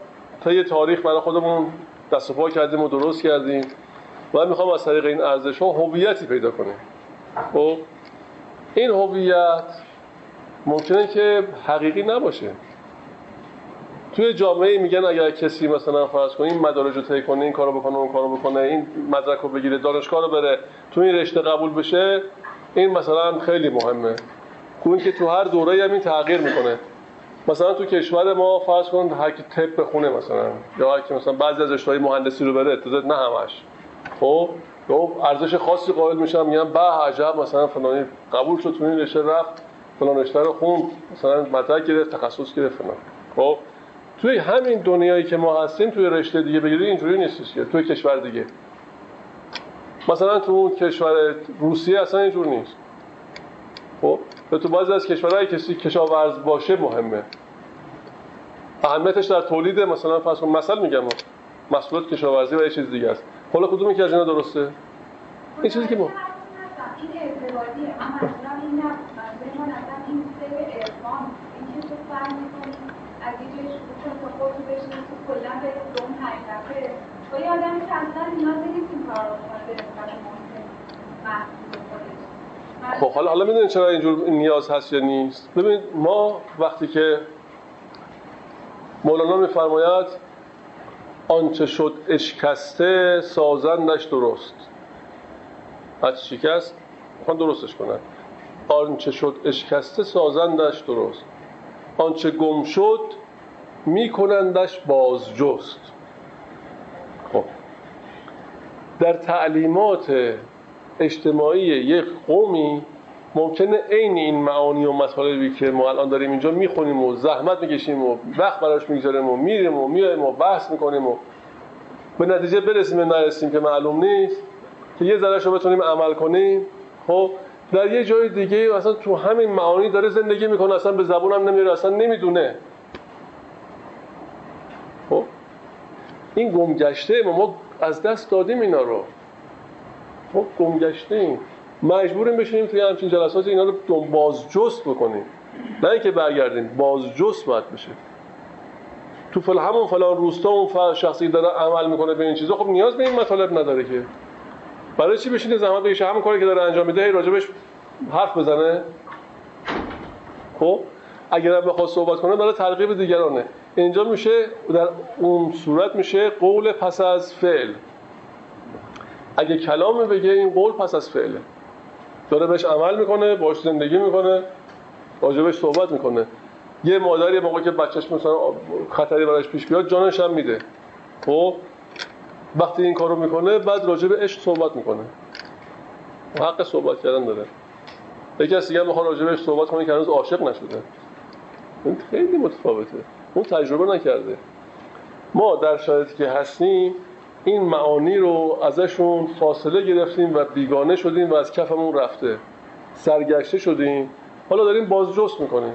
تا یه تاریخ برای خودمون دست و پا کردیم و درست کردیم و من میخوام از طریق این ارزش‌ها هویتی پیدا کنیم. و این هویت ممکنه که حقیقی نباشه. توی جامعه میگن اگر کسی مثلا فرض کنیم مدارج رو طی کنه، این کارو بکنه، اون کارو بکنه، این مدرک رو بگیره، دانشگاه رو بره، تو این رشته قبول بشه، این مثلا خیلی مهمه. اون که تو هر دوره‌ای هم این تغییر میکنه. مثلا تو کشور ما فرض کن هر کی طب بخونه مثلا یا هر کی مثلا بعضی از رشته‌های مهندسی رو بره، تعداد نه همش. خب خب ارزش خاصی قائل میشم، میگم به عجب مثلا فلانی قبول شد تو این رشته، رفت فلان رشته رو خوند، مثلا مدرک گرفت، تخصص گرفت فلان. خب توی همین دنیایی که ما هستیم توی رشته دیگه بگیری اینجوری نیست که توی کشور دیگه. مثلا تو کشور روسیه اصلا اینجوری نیست. خب تو بعضی از کشورهای کسی کشاورز باشه مهمه. اهمیتش در تولید مثلا فرض کن مثلا میگم محصولات کشاورزی و یه چیز دیگه است. حالا کدوم یکی از اینا درسته؟ این چیزی که ما این اعتباریه اما اصلا این نه. ما مثلا این سر ارفان این که تو فرض می‌کنی از یه شروع تا خودت بشینی تو کلا به اون حقیقت تو یه آدمی که اصلا نیاز نیست این کارو کنه به خاطر محصول خودش. خب حالا حالا میدونید چرا اینجور نیاز هست یا نیست؟ ببینید ما وقتی که مولانا میفرماید آنچه شد اشکسته سازندش درست، هرچی شکست میخوان درستش کنن. آنچه شد اشکسته سازندش درست، آنچه گم شد میکنندش بازجست. خب در تعلیمات اجتماعی یک قومی ممکنه عین این معانی و مطالبی که ما الان داریم اینجا میخونیم و زحمت میکشیم و وقت براش میگذاریم و میریم و میایم و بحث میکنیم و به نتیجه برسیم و نرسیم که معلوم نیست، که یه ذره‌شو بتونیم عمل کنیم. خب در یه جای دیگه اصلا تو همین معانی داره زندگی میکنه، اصلا به زبونم نمیاره، اصلا نمیدونه. خب این گمگشته ما ما از دست دادیم اینا رو. خب گمگشتیم، مجبوریم بشینیم توی همچین جلساتی اینا رو بازجست بکنیم، نه اینکه برگردیم. بازجست باید بشه. تو فل همون فلان روستا اون شخصی داره عمل میکنه به این چیزا، خب نیاز به این مطالب نداره که. برای چی بشینه زحمت بکشه همون کاری که داره انجام میده هی راجبش حرف بزنه؟ خب اگر بخواد صحبت کنه برای ترغیب دیگرانه. اینجا میشه در اون صورت میشه قول پس از فعل. اگه کلامه بگه این قول پس از فعله، داره بهش عمل میکنه، باش زندگی میکنه، راجبش صحبت میکنه. یه مادری موقعی که بچهش مثلا خطری براش پیش بیاد جانش هم میده، خب وقتی این کارو میکنه بعد راجب عشق صحبت میکنه، حق صحبت کردن داره. یکی از دیگه هم میخواد راجبش صحبت کنه که هنوز عاشق نشده. این خیلی متفاوته، اون تجربه نکرده. ما در شرایطی که هستیم این معانی رو ازشون فاصله گرفتیم و بیگانه شدیم و از کفمون رفته، سرگشته شدیم. حالا داریم بازجست میکنیم،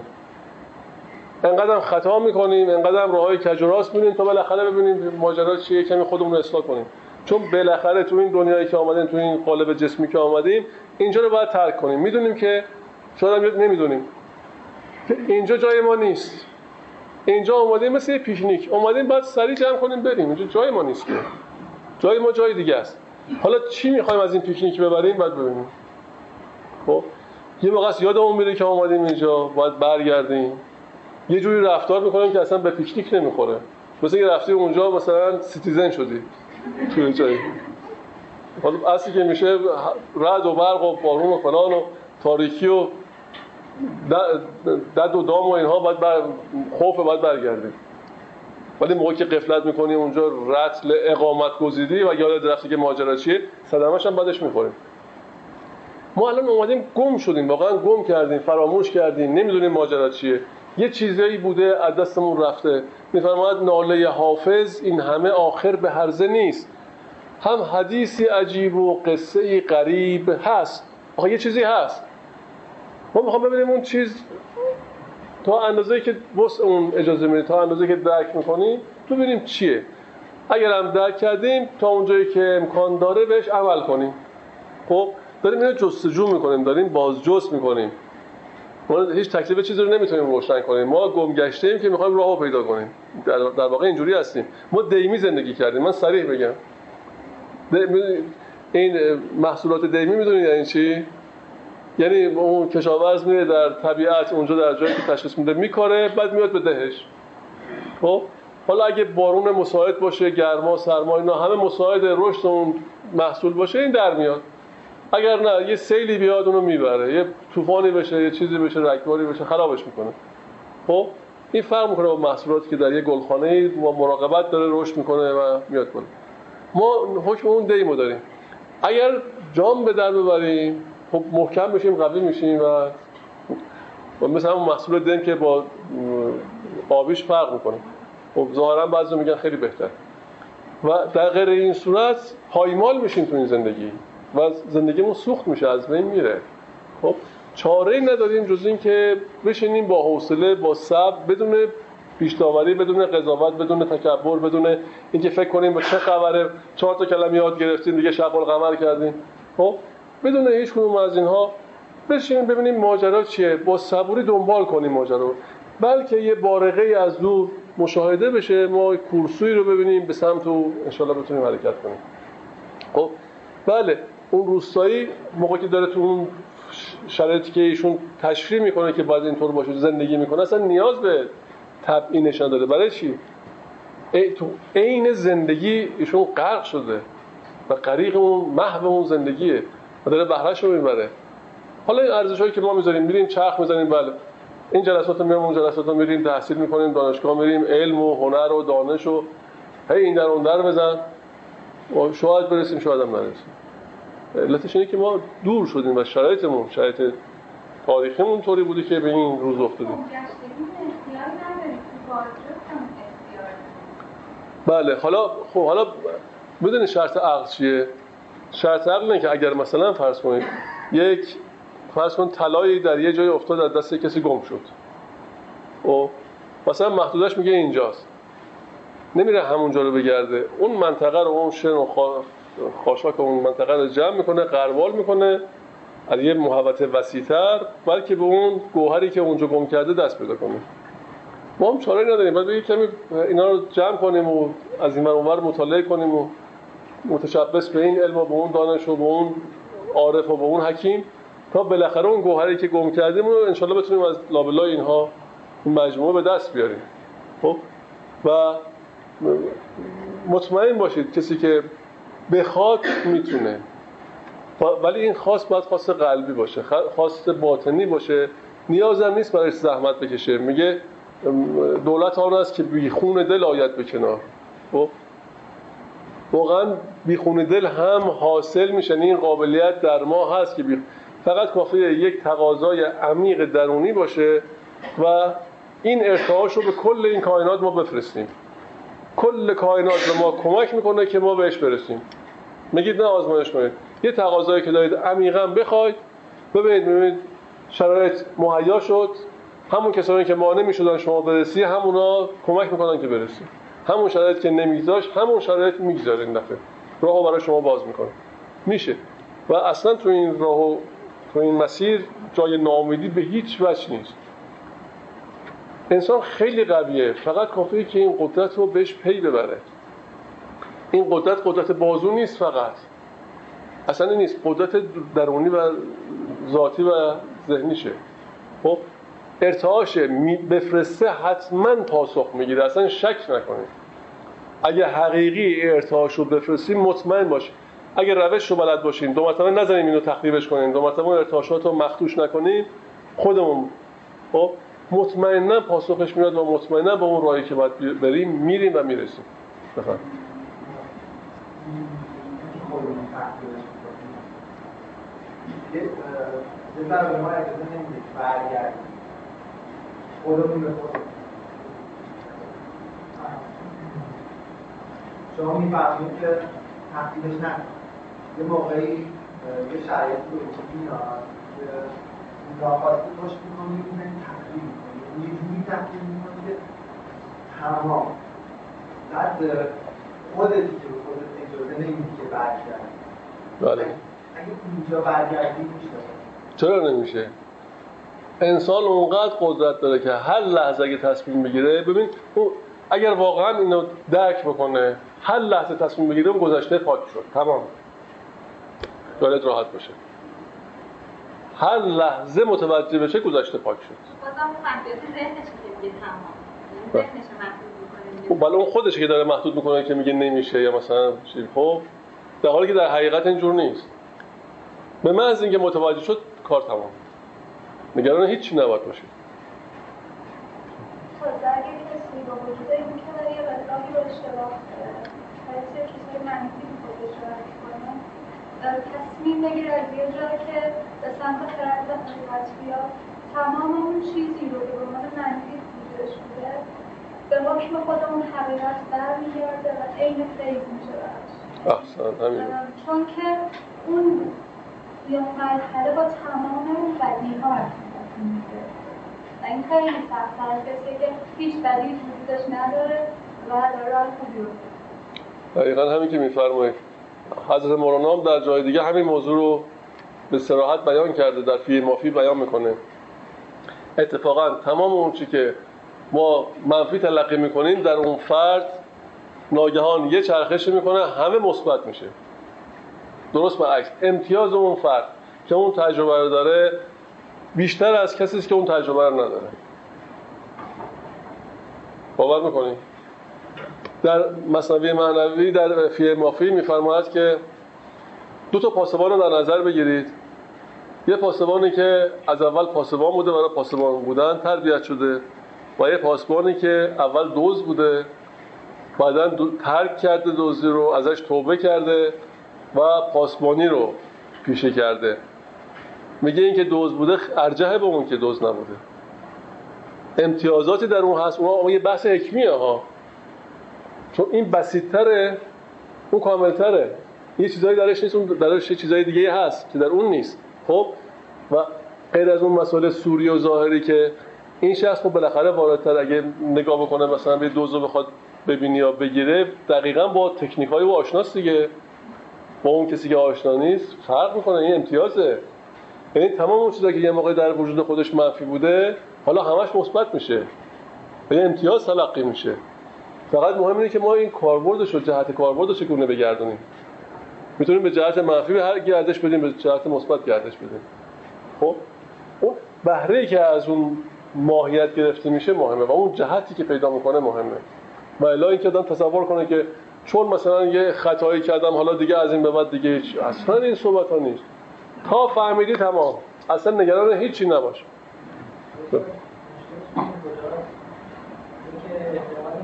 انقدرم خطا میکنیم، انقدرم راههای کج و راست میریم تا بالاخره ببینیم ماجرا چیه، کمی خودمون رو اصلاح کنیم. چون بالاخره تو این دنیایی که آمدیم، تو این قالب جسمی که آمدیم، اینجا رو باید ترک کنیم. میدونیم که شاید هم نمیدونیم. اینجا جای ما نیست. اینجا اومدیم مثل یه پیشنیک، اومدیم بعد سریع جمع کنیم بریم. اینجا جای ما نیست که. جای ما جای دیگه است. حالا چی می‌خوایم از این پیشنیک ببریم بعد ببینیم. خب یه موقع یادمون میره که اومدیم اینجا، باید برگردیم. یه جوری رفتار می‌کنیم که اصلا به پیشنیک نمی‌خوره. مثل اینکه رفتی اونجا مثلا سیتیزن شدی. توی جایی. حالا اصلی که میشه رعد و برق و بارون و فلان و تاریکی و دد و دام و اینها، باید بر... خوفه باید برگردیم. ولی موقعی که قفلت میکنی اونجا رتل اقامت گزیدی و یاد درختی که ماجرا چیه، صدمش هم بعدش میخوریم. ما الان اومدیم گم شدیم، واقعا گم کردیم، فراموش کردیم، نمیدونیم ماجرا چیه. یه چیزایی بوده از دستمون رفته. میفرماید ناله حافظ این همه آخر به هرزه نیست. هم حدیثی عجیب و قصه‌ای غریب هست. آخه یه چیزی هست. ما میخوام ببینیم اون چیز تا اندازه‌ای که بس اون اجازه میده، تا اندازه‌ای که درک می‌کنی ببینیم چیه. اگر هم درک کردیم تا اونجایی که امکان داره بهش عمل کنیم. خب داریم اینو جستجو می‌کنیم، داریم بازجست می‌کنیم. ما هیچ تکلیف چیزی رو نمی‌تونیم روشن کنیم. ما گم گشتیم که می‌خوایم راهو پیدا کنیم. در, در واقع اینجوری هستیم. ما دیمی زندگی کردیم. من صریح بگم. این محصولات دیمی می‌دونید یعنی چی؟ یعنی اون کشاورز میره در طبیعت، اونجا در جایی که تشخیص میده میکاره، بعد میاد به دهش. خب حالا اگه بارون مساعد باشه، گرما، سرما، اینا همه مساعد رشد اون محصول باشه، این در میاد. اگر نه یه سیلی بیاد اونو میبره، یه طوفانی بشه، یه چیزی بشه، رگباری بشه، خرابش میکنه. خب این فرق میکنه با محصولاتی که در یه گلخانه‌ای با مراقبت داره رشد میکنه و میاد بالا. ما حکم اون دیمو داریم. اگر جام به در ببریم خب محکم بشیم، قوی میشیم و مثلا اون محصول دیم که با آبیش فرق میکنه. خب ظاهرا بعضی میگن خیلی بهتر. و در غیر این صورت پایمال میشیم تو این زندگی و زندگیمون سوخت میشه، از بین میره. خب چاره‌ای نداریم جز این که بشینیم با حوصله، با صبر، بدون پیش‌داوری، بدون قضاوت، بدون تکبر، بدون اینکه فکر کنیم با چه خبره، چهار تا کلمه یاد گرفتیم دیگه شب القمر کردیم. خب بدون هیچ کدوم از اینها بشینیم ببینیم ماجرا چیه، با صبوری دنبال کنیم ماجرا رو. بلکه یه بارقه‌ای از دور مشاهده بشه، ما کورسویی رو ببینیم به سمت او انشالله بتونیم حرکت کنیم. خب بله اون روستایی موقعی که داره تو اون شرایطی که ایشون تشریح میکنه که باید اینطور باشه زندگی میکنه، اصلا نیاز به تبیینش نداره. برای چی؟ ای تو عین زندگی ایشون غرق شده و غریق اون محو اون زندگیه و داره بهره‌شو میبره. حالا این ارزش‌هایی که ما می‌ذاریم، می‌ریم چرخ می‌زنیم، بله این جلساتو میام، اون جلساتو می‌ریم، تحصیل می‌کنیم، دانشگاه می‌ریم، علم و هنر و دانش و هی این در اون در بزن و شاید برسیم شاید هم نرسیم. علتش اینه که ما دور شدیم و شرایطمون، شرایط تاریخمون طوری بوده که به این روز افتادیم. بله حالا خب حالا بدون شرط عقل چیه؟ شرط عقل اینه که اگر مثلا فرض کنید یک فرض کن طلایی در یه جای افتاد، از دست کسی گم شد و مثلا محدودش میگه اینجاست، نمیره همونجا رو بگرده، اون منطقه رو، اون شن و خاشاک اون منطقه رو جمع میکنه، غربال میکنه از یه محوطه وسیع‌تر، بلکه به اون گوهری که اونجا گم کرده دست پیدا کنه. ما هم چاره نداریم، باید یه کمی اینا رو جمع کنیم و از این منور مطالعه کنیم و متشبث به این علم و به اون دانش و به اون عارف و به اون حکیم، تا بالاخره اون گوهری که گم کردیم رو انشالله بتونیم از لابلای اینها این مجموعه به دست بیاریم. خب و مطمئن باشید کسی که بخواد میتونه، ولی این خواست باید خواست قلبی باشه، خواست باطنی باشه، نیازم نیست برایش زحمت بکشه. میگه دولت آن است که بیخون دل آید به کنار. خب واقعا بیخون دل هم حاصل میشن. این قابلیت در ما هست که بی... فقط کافیه یک تقاضای عمیق درونی باشه و این ارتعاش رو به کل این کائنات ما بفرستیم. کل کائنات به ما کمک میکنه که ما بهش برسیم. میگید نه آزمایش کنید، یه تقاضایی که دارید عمیقا بخواید ببینید، ببینید شرایط مهیا شد، همون کسانی که مانع میشدن شما برسی همونا کمک میکنن که برسی، همون شرایط که نمیذاش همون شرایط میگذاره، این دفعه راهو برای شما باز میکنه. میشه و اصلا تو این راهو تو این مسیر جای ناامیدی به هیچ وجه نیست. انسان خیلی قویه، فقط کافیه که این قدرت رو بهش پی ببره. این قدرت قدرت بازو نیست، فقط اصلا نیست، قدرت درونی و ذاتی و ذهنیشه. خب ارتعاشه بفرسته حتما پاسخ میگیره، اصلا شک نکنید. اگه حقیقی ارتعاش رو بفرستیم مطمئن باش. اگه روش رو بلد باشیم، دو مرتبه نزنیم اینو تخریبش کنیم، دو مرتبه ارتعاشات رو مخدوش نکنیم خودمون، خب مطمئنا پاسخش میاد و مطمئنا با اون راهی که باید بریم میریم و میرسیم. بفهم بذار به ما اجازه نمیده که برگردیم خودمون به خودمون. شما میفهمید که تقدیمش نکنید. یه موقعی یه شرایطی به وجود میاد که مدافعاتی پشت میکنید، میکنید تقدیم میکنید، یه جوری تقدیم میکنید که تمام بعد خودتی که به خودت اجازه نمیدی که برگردیم. بله اگه اونجا برگردیم میشه؟ چرا نمیشه؟ انسان اونقدر قدرت داره که هر لحظه اگه تصمیم بگیره، ببین او اگر واقعا اینو درک بکنه، هر لحظه تصمیم بگیره اون گذشته پاک شد، تمام، دلت راحت باشه. هر لحظه متوجه بشه گذشته پاک شد. بازم اون محدودیت ذهنش که میگه تمام، ذهنش محدود میکنه. بله اون خودشه که داره محدود میکنه که میگه نمیشه یا مثلا چیز. خب در حالی که در حقیقت اینجور نیست. به محض اینکه متوجه شد کار تمام. نگران هیچی نباید باشید. خود اگه کسی با وجود این که یه رفتاری رو اشتباه برای چیزهای منفی خودش رو می‌کنه، تصمیم بگیره از یه جا که به سمت خرد و حقیقت بیاد، تمام اون چیزی رو که به عنوان منفی وجودش بوده به حکم خود اون حقیقت برمیگرده و عین فیض میشه براش. احسن، همین. چون که اون یا مرحله با تمام بدی ها هست و این خیلی سخت‌تر از کسی که هیچ بدی وجودش نداره و داره راه خوبی رو. دقیقا همین که میفرمایید. حضرت مولانا هم در جای دیگه همین موضوع رو به صراحت بیان کرده، در فی مافی بیان میکنه. اتفاقا تمام اون چی که ما منفی تلقی میکنیم در اون فرد ناگهان یه چرخش میکنه، همه مثبت میشه. درست برعکس، امتیاز اون فرد که اون تجربه رو داره بیشتر از کسی است که اون تجربه رو نداره. باور میکنی؟ در مثنوی معنوی در فی مافی میفرماید که دو تا پاسبان رو در نظر بگیرید. یه پاسبانی که از اول پاسبان بوده، برای پاسبان بودن تربیت شده، و یه پاسبانی که اول دزد بوده، بعداً ترک کرده دزدی رو، ازش توبه کرده و پاسبانی رو پیشه کرده. میگه این که دزد بوده ارجحه به اون که دزد نبوده. امتیازاتی در اون هست، اون یه بحث حکمیه ها، چون این بسیط‌تره اون کامل‌تره، یه چیزایی درش نیست، اون درش چیزای دیگه هست که در اون نیست. خب و غیر از اون مسئله سوری و ظاهری که این شخص خب بالاخره واردتر اگه نگاه بکنه مثلا به دزد رو بخواد ببینی یا بگیره، دقیقاً با تکنیک‌های و آشناست دیگه. با اون کسی که آشنا نیست فرق میکنه، این امتیازه. یعنی تمام اون چیزایی که یه موقع در وجود خودش منفی بوده حالا همش مثبت میشه و یه امتیاز تلقی میشه. فقط مهم اینه که ما این کاربردش رو، جهت کاربردش چگونه بگردونیم. میتونیم به جهت منفی به هر گردش بدیم، به جهت مثبت گردش بدیم. خب اون بهره‌ای که از اون ماهیت گرفته میشه مهمه و اون جهتی که پیدا میکنه مهمه. و الا اینکه آدم تصور کنه که چون مثلا یه خطایی کردم حالا دیگه از این به بعد دیگه هیچ، اصلا این صحبت ها نیست. تا فهمیدی تمام، اصلا نگران هیچی نباش. اینکه احتمالاً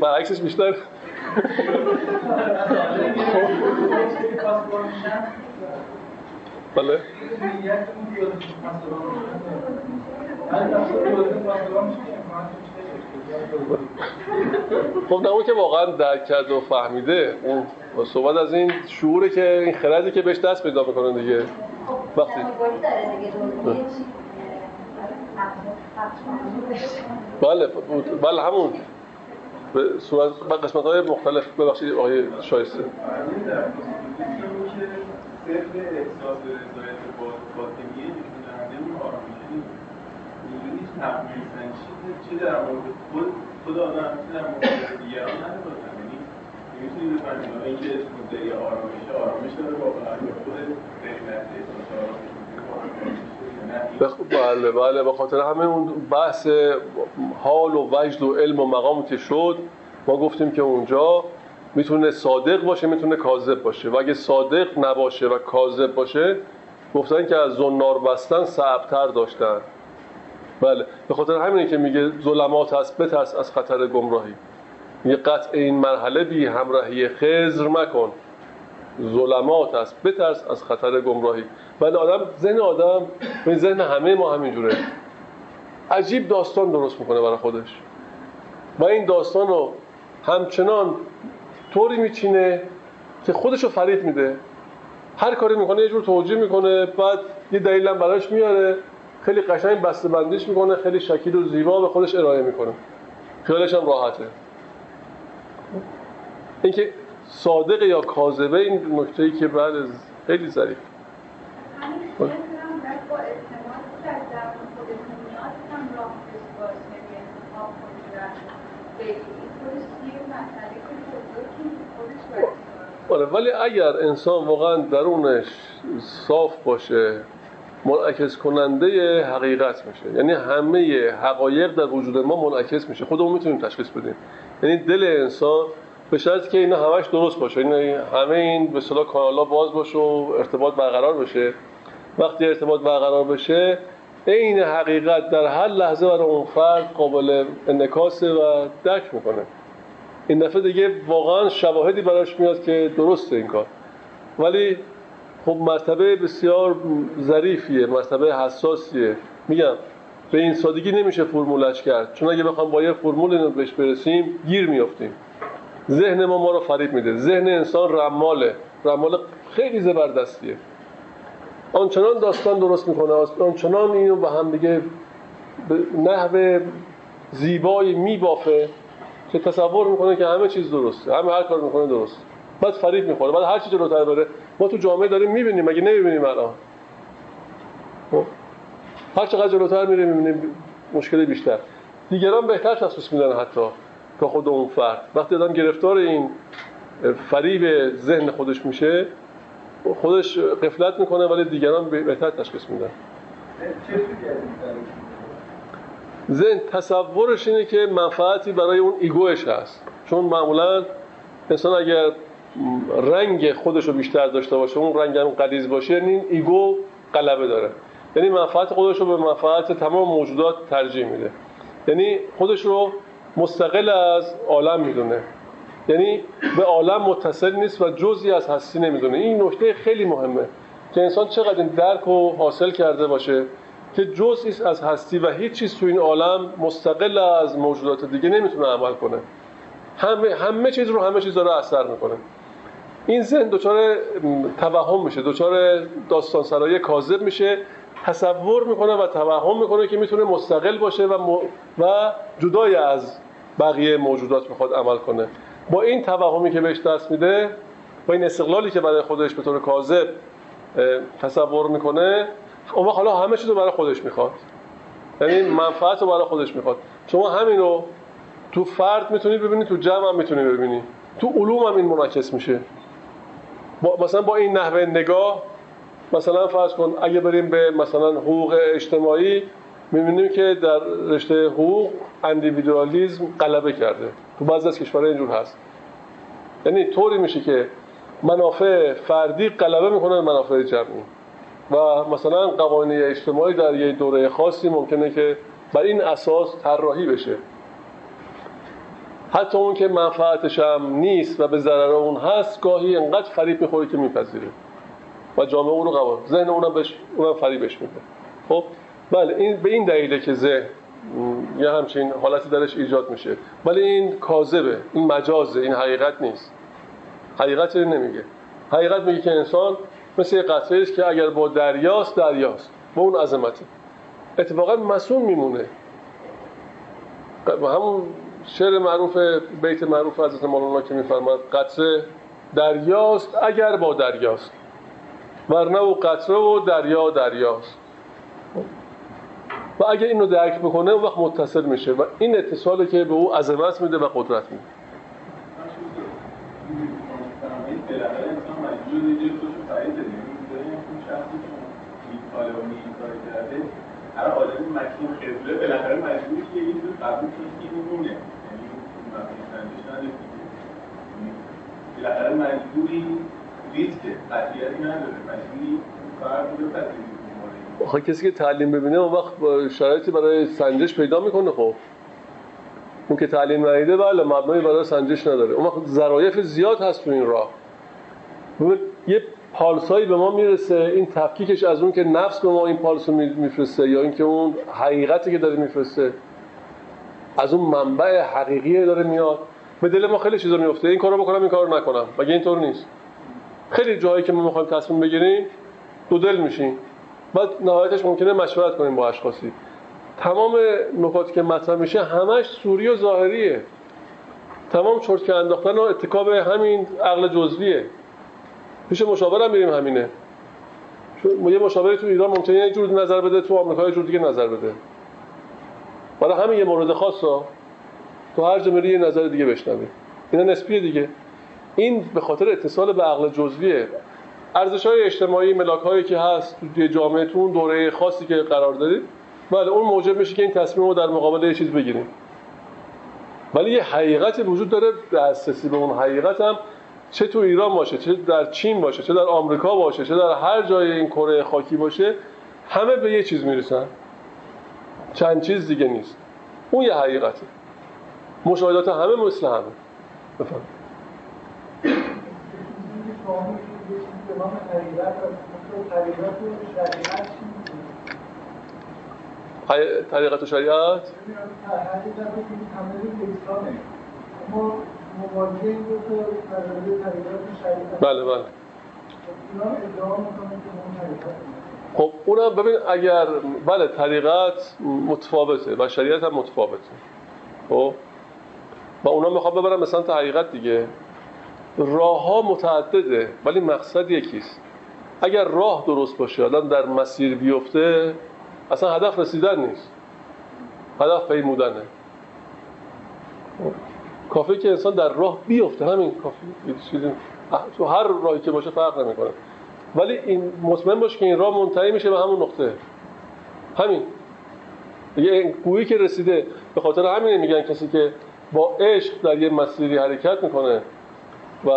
برعکسش بیشتر. بله. خب نه اون که واقعا درک کرد و فهمیده، اون صحبت از این شعوره که این خردی که بهش دست پیدا میکنه دیگه. وقتی بله بله همون به صورت به قسمت‌های مختلف. ببخشید آقای شایسته این که احساس به رضایت باطنیه یک دوننده اون آرامشی اینجوری تقمیزن چه در مورد خود خود آدم چه در مورد دیگران ندارن. یعنی می‌تونی بفهمید این که مدعی آرامش آرامش داره واقعا یا خود قیمت احساس آرامش بله بله به خاطر همه اون بحث حال و وجد و علم و مقام که شد ما گفتیم که اونجا میتونه صادق باشه میتونه کاذب باشه و اگه صادق نباشه و کاذب باشه گفتن که از زنار بستن صعب‌تر داشتن. بله به خاطر همینه که میگه ظلمات هست بترس از خطر گمراهی، میگه قطع این مرحله بی همراهی خضر مکن، ظلمات است بترس از خطر گمراهی. ولی آدم ذهن آدم به ذهن همه ما همینجوره عجیب داستان درست میکنه برای خودش و این داستان رو همچنان طوری میچینه که خودش رو فریب میده. هر کاری میکنه یه جور توجیه میکنه، بعد یه دلیل هم براش میاره، خیلی قشنگ بسته بندیش میکنه، خیلی شکیل و زیبا به خودش ارائه میکنه، خیالش هم راحته. اینکه صادق یا کاذبه این نکته‌ای که بعد خیلی ظریف همین با اعتماد در درون خودتون میاد هم راه بسواز نمی انتخاب کنید و این خودش یه مسئله که خودش باید. ولی اگر انسان واقعا درونش صاف باشه منعکس کننده حقیقت میشه، یعنی همه حقایق در وجود ما منعکس میشه، خودمون میتونیم تشخیص بدیم. یعنی دل انسان به شرطی که اینا همش درست باشه، این همه این به اصطلاح کانالا باز باشه و ارتباط برقرار بشه. وقتی ارتباط برقرار بشه این حقیقت در هر لحظه برای اون فرد قابل انعکاسه و درک میکنه. این دفعه دیگه واقعا شواهدی براش میاد که درسته این کار. ولی خب مرتبه بسیار ظریفیه، مرتبه حساسیه. میگم به این سادگی نمیشه فرمولش کرد، چون اگه بخوام با یه فرمول اینو بهش برسیم گیر میافتیم. ذهن ما ما رو فریب میده. ذهن انسان رماله، رمال خیلی زبردستیه، آنچنان داستان درست میکنه، آنچنان اینو به هم دیگه به نحو زیبایی میبافه که تصور میکنه که همه چیز درسته، همه هر کار میکنه درست، بعد فریب میخوره، بعد هر چی جلوتر بره. ما تو جامعه داریم میبینیم، مگه نمیبینیم الان؟ هر چقدر جلوتر میره میبینیم مشکل بیشتر، دیگران بهتر تشخیص میدن حتی تا خود اون فرد. وقتی آدم گرفتار این فریب ذهن خودش میشه خودش غفلت میکنه ولی دیگران بهتر تشخیص میدن. ذهن تصورش اینه که منفعتی برای اون ایگوش هست، چون معمولا انسان اگر رنگ خودش رو بیشتر داشته باشه، اون رنگ هم غلیظ باشه، یعنی این ایگو غلبه داره، یعنی منفعت خودش رو به منفعت تمام موجودات ترجیح میده، یعنی خودش رو مستقل از عالم میدونه، یعنی به عالم متصل نیست و جزئی از هستی نمیدونه. این نکته خیلی مهمه که انسان چقدر این درک رو حاصل کرده باشه که جزئی از هستی و هیچ چیز تو این عالم مستقل از موجودات دیگه نمیتونه عمل کنه، همه همه چیز رو همه چیز رو اثر میکنه. این ذهن دچار توهم میشه، دچار داستان سرایی کاذب میشه، تصور میکنه و توهم میکنه که میتونه مستقل باشه و م... و جدای از بقیه موجودات میخواد عمل کنه. با این توهمی که بهش دست میده، با این استقلالی که برای خودش به طور کاذب تصور میکنه، اون وقت حالا همه چیز رو برای خودش میخواد، یعنی منفعت رو برای خودش میخواد. شما همین رو تو فرد میتونی ببینی، تو جمع هم میتونی ببینی، تو علوم هم این منعکس میشه. با... مثلا با این نحوه نگاه، مثلا فرض کن اگه بریم به مثلا حقوق اجتماعی، می‌بینیم که در رشته حقوق اندیویدوالیسم غلبه کرده، تو بعضی از کشورها اینجور هست، یعنی طوری میشه که منافع فردی غلبه میکنه به منافع جمعی و مثلا قوانین اجتماعی در یک دوره خاصی ممکنه که بر این اساس طراحی بشه، حتی اون که منفعتش هم نیست و به ضرر اون هست گاهی انقدر فریب میخوره که میپذیره و جامعه اون رو قبول، ذهن اونم بهش اونم فریبش میده. خب بله این به این دلیله که ذهن یه همچین حالتی درش ایجاد میشه. ولی این کاذبه، این مجازه، این حقیقت نیست. حقیقت رو نمیگه. حقیقت میگه که انسان مثل قطعه است که اگر با دریاست دریاست، با اون عظمته. اتفاقا مسئول میمونه. همون شعر معروف، بیت معروف حضرت مولانا که میفرماد قطره دریاست اگر با دریاست، ورنه و قطره و دریا دریاست. و اگر اینو درک بکنه اون وقت متصل میشه و این اتصالی که به او عظمت میده و قدرت میده. هر آدمی مکتوم خیلی بالاخره مجبوری که این دو قبول کنید که این مونه، یعنی این مبنی سندش ندارید، بالاخره مجبوری ریسک قطعیتی نداره، مجبوری کار رو بپذیرید. آخه کسی که تعلیم ببینه اون وقت شرایطی برای سنجش پیدا میکنه. خب اون که تعلیم ندیده بله مبنایی برای سنجش نداره. اون وقت ظرایف زیاد هست تو این راه، یه پالسایی به ما میرسه، این تفکیکش از اون که نفس به ما این پالسو میفرسته یا این که اون حقیقتی که داره میفرسته از اون منبع حقیقی داره میاد به دل ما. خیلی چیزا میفته این کارو بکنم این کارو نکنم، مگه اینطور نیست؟ خیلی جایی که ما میخوایم تصمیم بگیریم دو دل میشیم، بعد نهایتش ممکنه مشورت کنیم با اشخاصی. تمام نکاتی که مطرح میشه همش سوری و ظاهریه، تمام چرت که انداختن و اتکا به همین عقل جزویه. پیش مشاور هم میریم همینه. یه مشاوری تو ایران ممکنه یه جور نظر بده، تو آمریکا یه جور دیگه نظر بده. برای همین یه مورد خاصا تو هر جا میری یه نظر دیگه بشنوی. اینا نسبیه دیگه. این به خاطر اتصال به عقل جزویه. ارزش‌های اجتماعی، ملاک‌هایی که هست توی جامعه‌تون، دوره خاصی که قرار دارید، بله اون موجب میشه که این تصمیم رو در مقابل یه چیز بگیریم. ولی یه حقیقتی وجود داره، دسترسی به اون حقیقت هم چه تو ایران باشه، چه در چین باشه، چه در آمریکا باشه، چه در هر جای این کره خاکی باشه، همه به یه چیز میرسن، چند چیز دیگه نیست. اون یه حقیقته. مشاهدات همه مثل همه. بفهم طریقت و شریعت مواجهه بود که مدرده طریقات شریعت. بله بله اینا ادعا میکنه که اون طریقت. خب اونم ببین اگر بله طریقت متفاوته و شریعت هم متفاوته، خب و اونا میخوام ببرم مثلا تا حقیقت دیگه. راه ها متعدده ولی مقصد یکیست. اگر راه درست باشه آدم در مسیر بیفته اصلا هدف رسیدن نیست، هدف پیمودنه. کافیه که انسان در راه بیفته، همین کافیه. تو هر راهی که باشه فرق نمیکنه، ولی این مطمئن باش که این راه منتهی میشه به همون نقطه. همین یه گویی که رسیده. به خاطر همینه میگن کسی که با عشق در یه مسیری حرکت میکنه و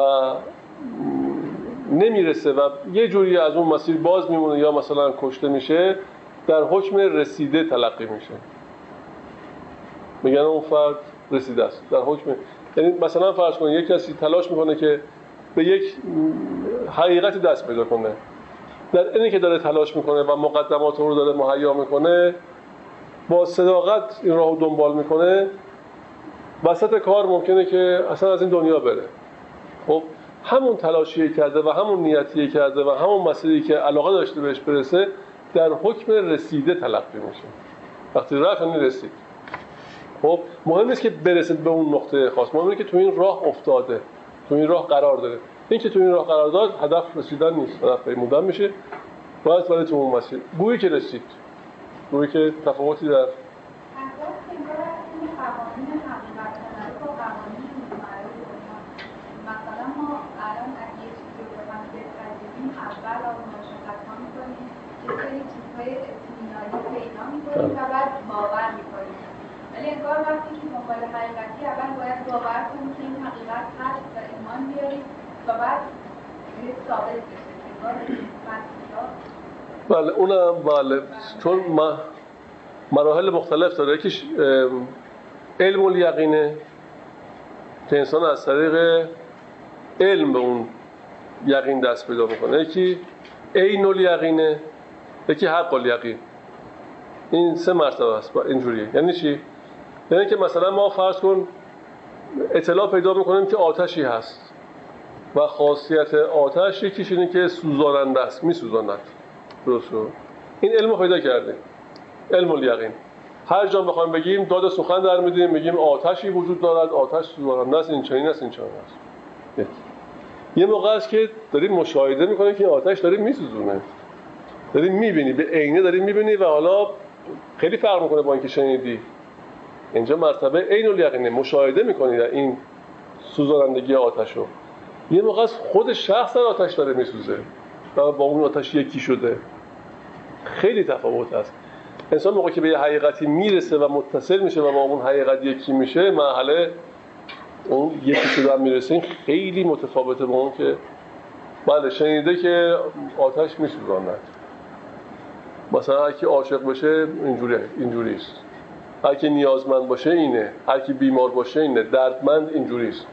نمیرسه و یه جوری از اون مسیر باز میمونه یا مثلا کشته میشه، در حکم رسیده تلقی میشه. میگن اون فرد رسیده است در حکم. یعنی مثلا فرض کنید یک کسی تلاش میکنه که به یک حقیقتی دست پیدا کنه، در اینی که داره تلاش میکنه و مقدمات رو داره مهیا میکنه، با صداقت این راهو دنبال میکنه، وسط کار ممکنه که اصلا از این دنیا بره. خب همون تلاشیه کرده و همون نیتیه کرده و همون مسیری که علاقه داشته بهش برسه در حکم رسیده تلقی میشه. وقتی رفت رسید. خب مهم نیست که برسید به اون نقطه خاص، مهم اینه که تو این راه افتاده، تو این راه قرار داره. این که تو این راه قرار داد هدف رسیدن نیست، هدف پیمودن میشه. باید ولی تو اون مسیر گویی که رسید، گویی که تفاوتی در انگار وقتی که مقال حقیقتی اول باید باور کنید که این حقیقت هست و ایمان بیارید و بعد ثابت بشه. انگار مسئولیت. بله اونم بله چون ما مراحل مختلف داره. یکیش علم الیقینه که انسان از طریق علم به اون یقین دست پیدا میکنه. یکی عین الیقینه، یکی حق الیقین. این سه مرتبه است. اینجوریه. یعنی چی؟ یعنی که مثلا ما فرض کن اطلاع پیدا میکنیم که آتشی هست و خاصیت آتش یکیش اینه که سوزاننده است، میسوزاند. درسته؟ این علم رو پیدا کردیم. علم الیقین. هر جا میخوایم بگیم داد سخن در میدیم، میگیم آتشی وجود دارد، آتش سوزاننده است، این چنین است، این چنین است. یه موقع است که داریم مشاهده میکنیم که آتش داره میسوزونه، داریم میبینی، به عینه داریم میبینی و حالا خیلی فرق میکنه با اینکه شنیدی. اینجا مرتبه عین الیقین، مشاهده میکنی در این سوزانندگی آتشو. یه موقع است خود شخص در آتش داره میسوزه و با اون آتش یکی شده. خیلی تفاوت است. انسان موقعی که به یه حقیقتی میرسه و متصل میشه و با اون حقیقت یکی میشه، مرحله اون یکی شدن میرسه. این خیلی متفاوته با اون که بله شنیده که آتش میسوزاند، مثلا هر کی عاشق بشه اینجوریه، اینجوری است. هر کی نیازمند باشه اینه، هر کی بیمار باشه اینه، دردمند اینجوری است.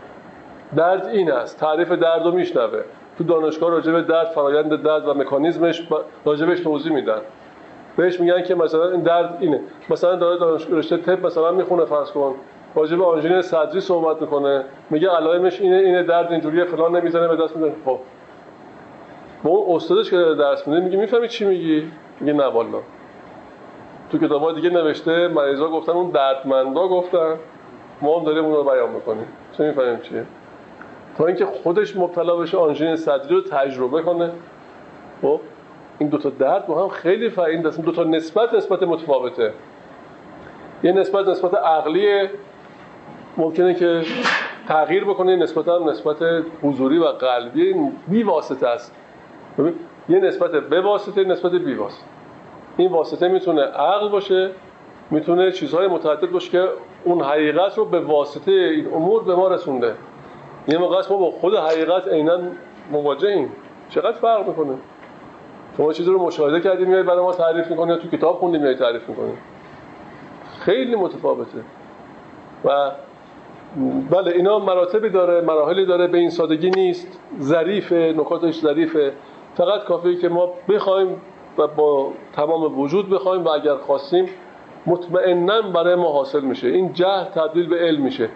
درد این است. تعریف درد رو میشنوه. تو دانشگاه راجع به درد، فرایند درد و مکانیزمش راجع بهش توضیح میدن. بهش میگن که مثلا این درد اینه. مثلا داره دانشگاه رشته طب مثلا میخونه، فرض کن راجع به آنژین صدری صحبت میکنه، میگه علائمش اینه، اینه، درد اینجوریه، فلان نمیزنه، به دست میزنه. خب با اون استادش که درس میده میگه میفهمی چی میگی؟ میگه نه والا. تو کتاب‌ها دیگه نوشته مریضا گفتن، اون دردمندا گفتن، ما هم داریم اون رو بیان میکنیم، چه میفهمیم چیه. تا اینکه خودش مبتلا بشه، آنژین صدری رو تجربه کنه. خب این دو تا درد با هم خیلی فرق داره. دو تا نسبت نسبت متفاوته. یه نسبت نسبت عقلیه، ممکنه که تغییر بکنه. نسبت هم نسبت حضوری و قلبی بی واسطه است. یه نسبت به واسطه، نسبت بی واسطه. این واسطه میتونه عقل باشه، میتونه چیزهای متعدد باشه که اون حقیقت رو به واسطه این امور به ما رسونده. یه موقع است ما با خود حقیقت عیناً مواجهیم. چقدر فرق میکنه. شما چیزی رو مشاهده کردی میای برای ما تعریف میکنی، یا تو کتاب خوندی میای تعریف میکنی. خیلی متفاوته. و بله اینا مراتبی داره، مراحلی داره، به این سادگی نیست. ظریفه، نکاتش ظریفه. فقط کافیه که ما بخوایم و با تمام وجود بخوایم و اگر خواستیم مطمئناً برای ما حاصل میشه. این جهل تبدیل به علم میشه.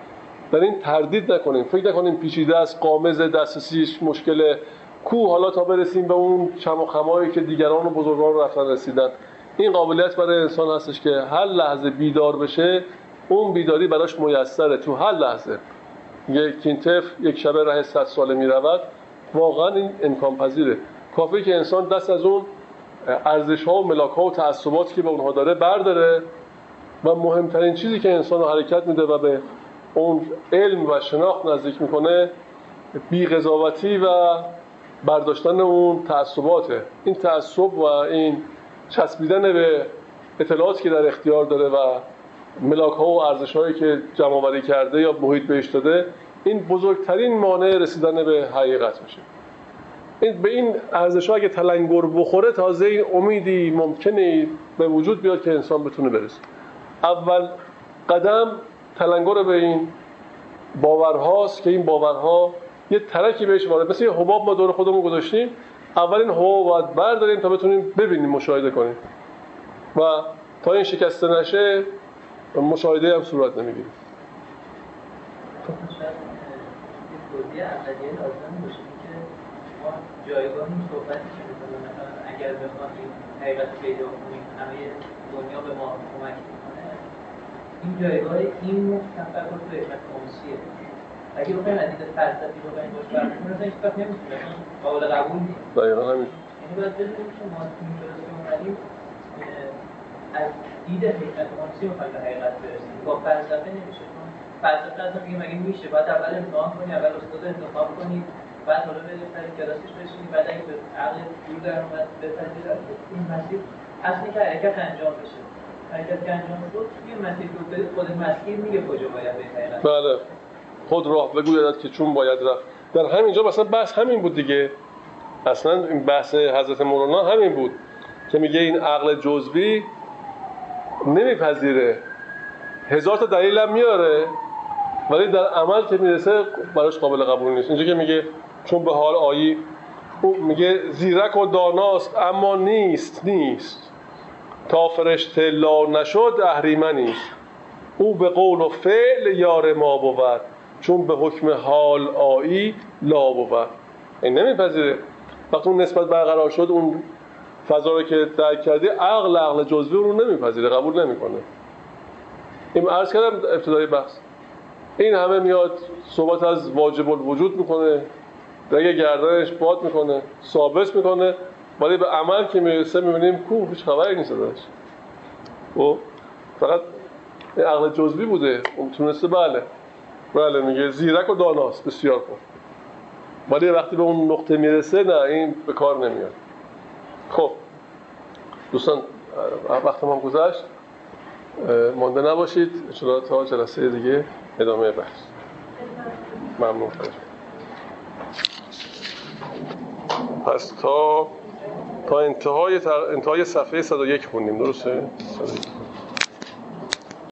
در این تردید نکنیم، فکر نکنیم پیچیده است، قامز دسترسیش مشکله. کو حالا تا برسیم به اون چم و خمایی که دیگران و بزرگان رفتن رسیدن. این قابلیت برای انسان هستش که هر لحظه بیدار بشه، اون بیداری براش میسره. تو هر لحظه یک طفل یک شبه راه صد ساله میرود، واقعا این امکان پذیره. کافیه که انسان دست از اون ارزش ها و ملاک ها و تعصباتی که به اونها داره برداره و مهمترین چیزی که انسان رو حرکت میده و به اون علم و شناخت نزدیک میکنه، بی قضاوتی و برداشتن اون تعصباته. این تعصب و این چسبیدن به اطلاعاتی که در اختیار داره و ملاک ها و ارزش هایی که جمع آوری کرده یا محیط بهش داده، این بزرگترین مانع رسیدن به حقیقت میشه. این به این ارزش ها اگه تلنگر بخوره، تازه این امیدی ممکنه به وجود بیاد که انسان بتونه برسه. اول قدم تلنگر به این باورهاست که این باورها یه ترکی بهش وارد، مثل یه حباب ما دور خودمون گذاشتیم، اول این حباب رو برداریم تا بتونیم ببینیم، مشاهده کنیم و تا این شکسته نشه مشاهده هم صورت نمیگیره. جایگاه این صحبتی که می‌کنه مثلا اگر بخوایم حقیقت پیدا کنیم، همه دنیا به ما کمک می‌کنه. این جایگاه این تفکر تو حکمت عمومیه. اگه بخوایم از دید فلسفی رو ببینیم، باشه مثلا هیچ وقت نمی‌تونه قابل قبول نیست. دقیقاً همین. یعنی باید ببینیم که ما می‌تونیم از دید حقیقت عمومی به حقیقت برسیم. با فلسفه نمیشه. فلسفه اصلا میگه مگه میشه؟ باید اول امتحان کنی، اول استاد انتخاب کنی. بعد حالا بده سر کلاسیش بشینی، بعد اگه به عقل دور در اومد بپذیری این مسیر اصلی که حرکت انجام بشه. حرکت که انجام شد توی مسیر دور خود مسیر میگه کجا باید بری. بله خود راه بگوید که چون باید رفت. در همینجا مثلا بحث همین بود دیگه. اصلا این بحث حضرت مولانا همین بود که میگه این عقل جزوی نمیپذیره، هزار تا دلیل هم میاره ولی در عمل که میرسه براش قابل قبول نیست. اینجا که میگه چون به حال آیی، او میگه زیرک و داناست اما نیست نیست، تا فرشته لا نشد اهریمنیست، او به قول و فعل یار ما بود، چون به حکم حال آیی لا بود. این نمیپذیره. وقتی اون نسبت برقرار شد، اون فضا رو که درک کردی، عقل عقل جزوی رو نمیپذیره، قبول نمیکنه. این عرض کردم ابتدای بحث، این همه میاد صحبت از واجب الوجود میکنه، دیگه گردنش باد میکنه، ثابت میکنه، ولی به عمل که میرسه میبینیم کو هیچ خبری نیست ازش. او فقط عقل جزوی بوده، اون تونسته بله بله میگه زیرک و داناست بسیار خوب، ولی وقتی به اون نقطه میرسه نه، این به کار نمیاد. خب دوستان وقت من گذشت، مانده نباشید انشاءالله تا جلسه دیگه ادامه بحث. ممنون. پس تا تا انتهای انتهای صفحه صد و یک خوندیم، درسته؟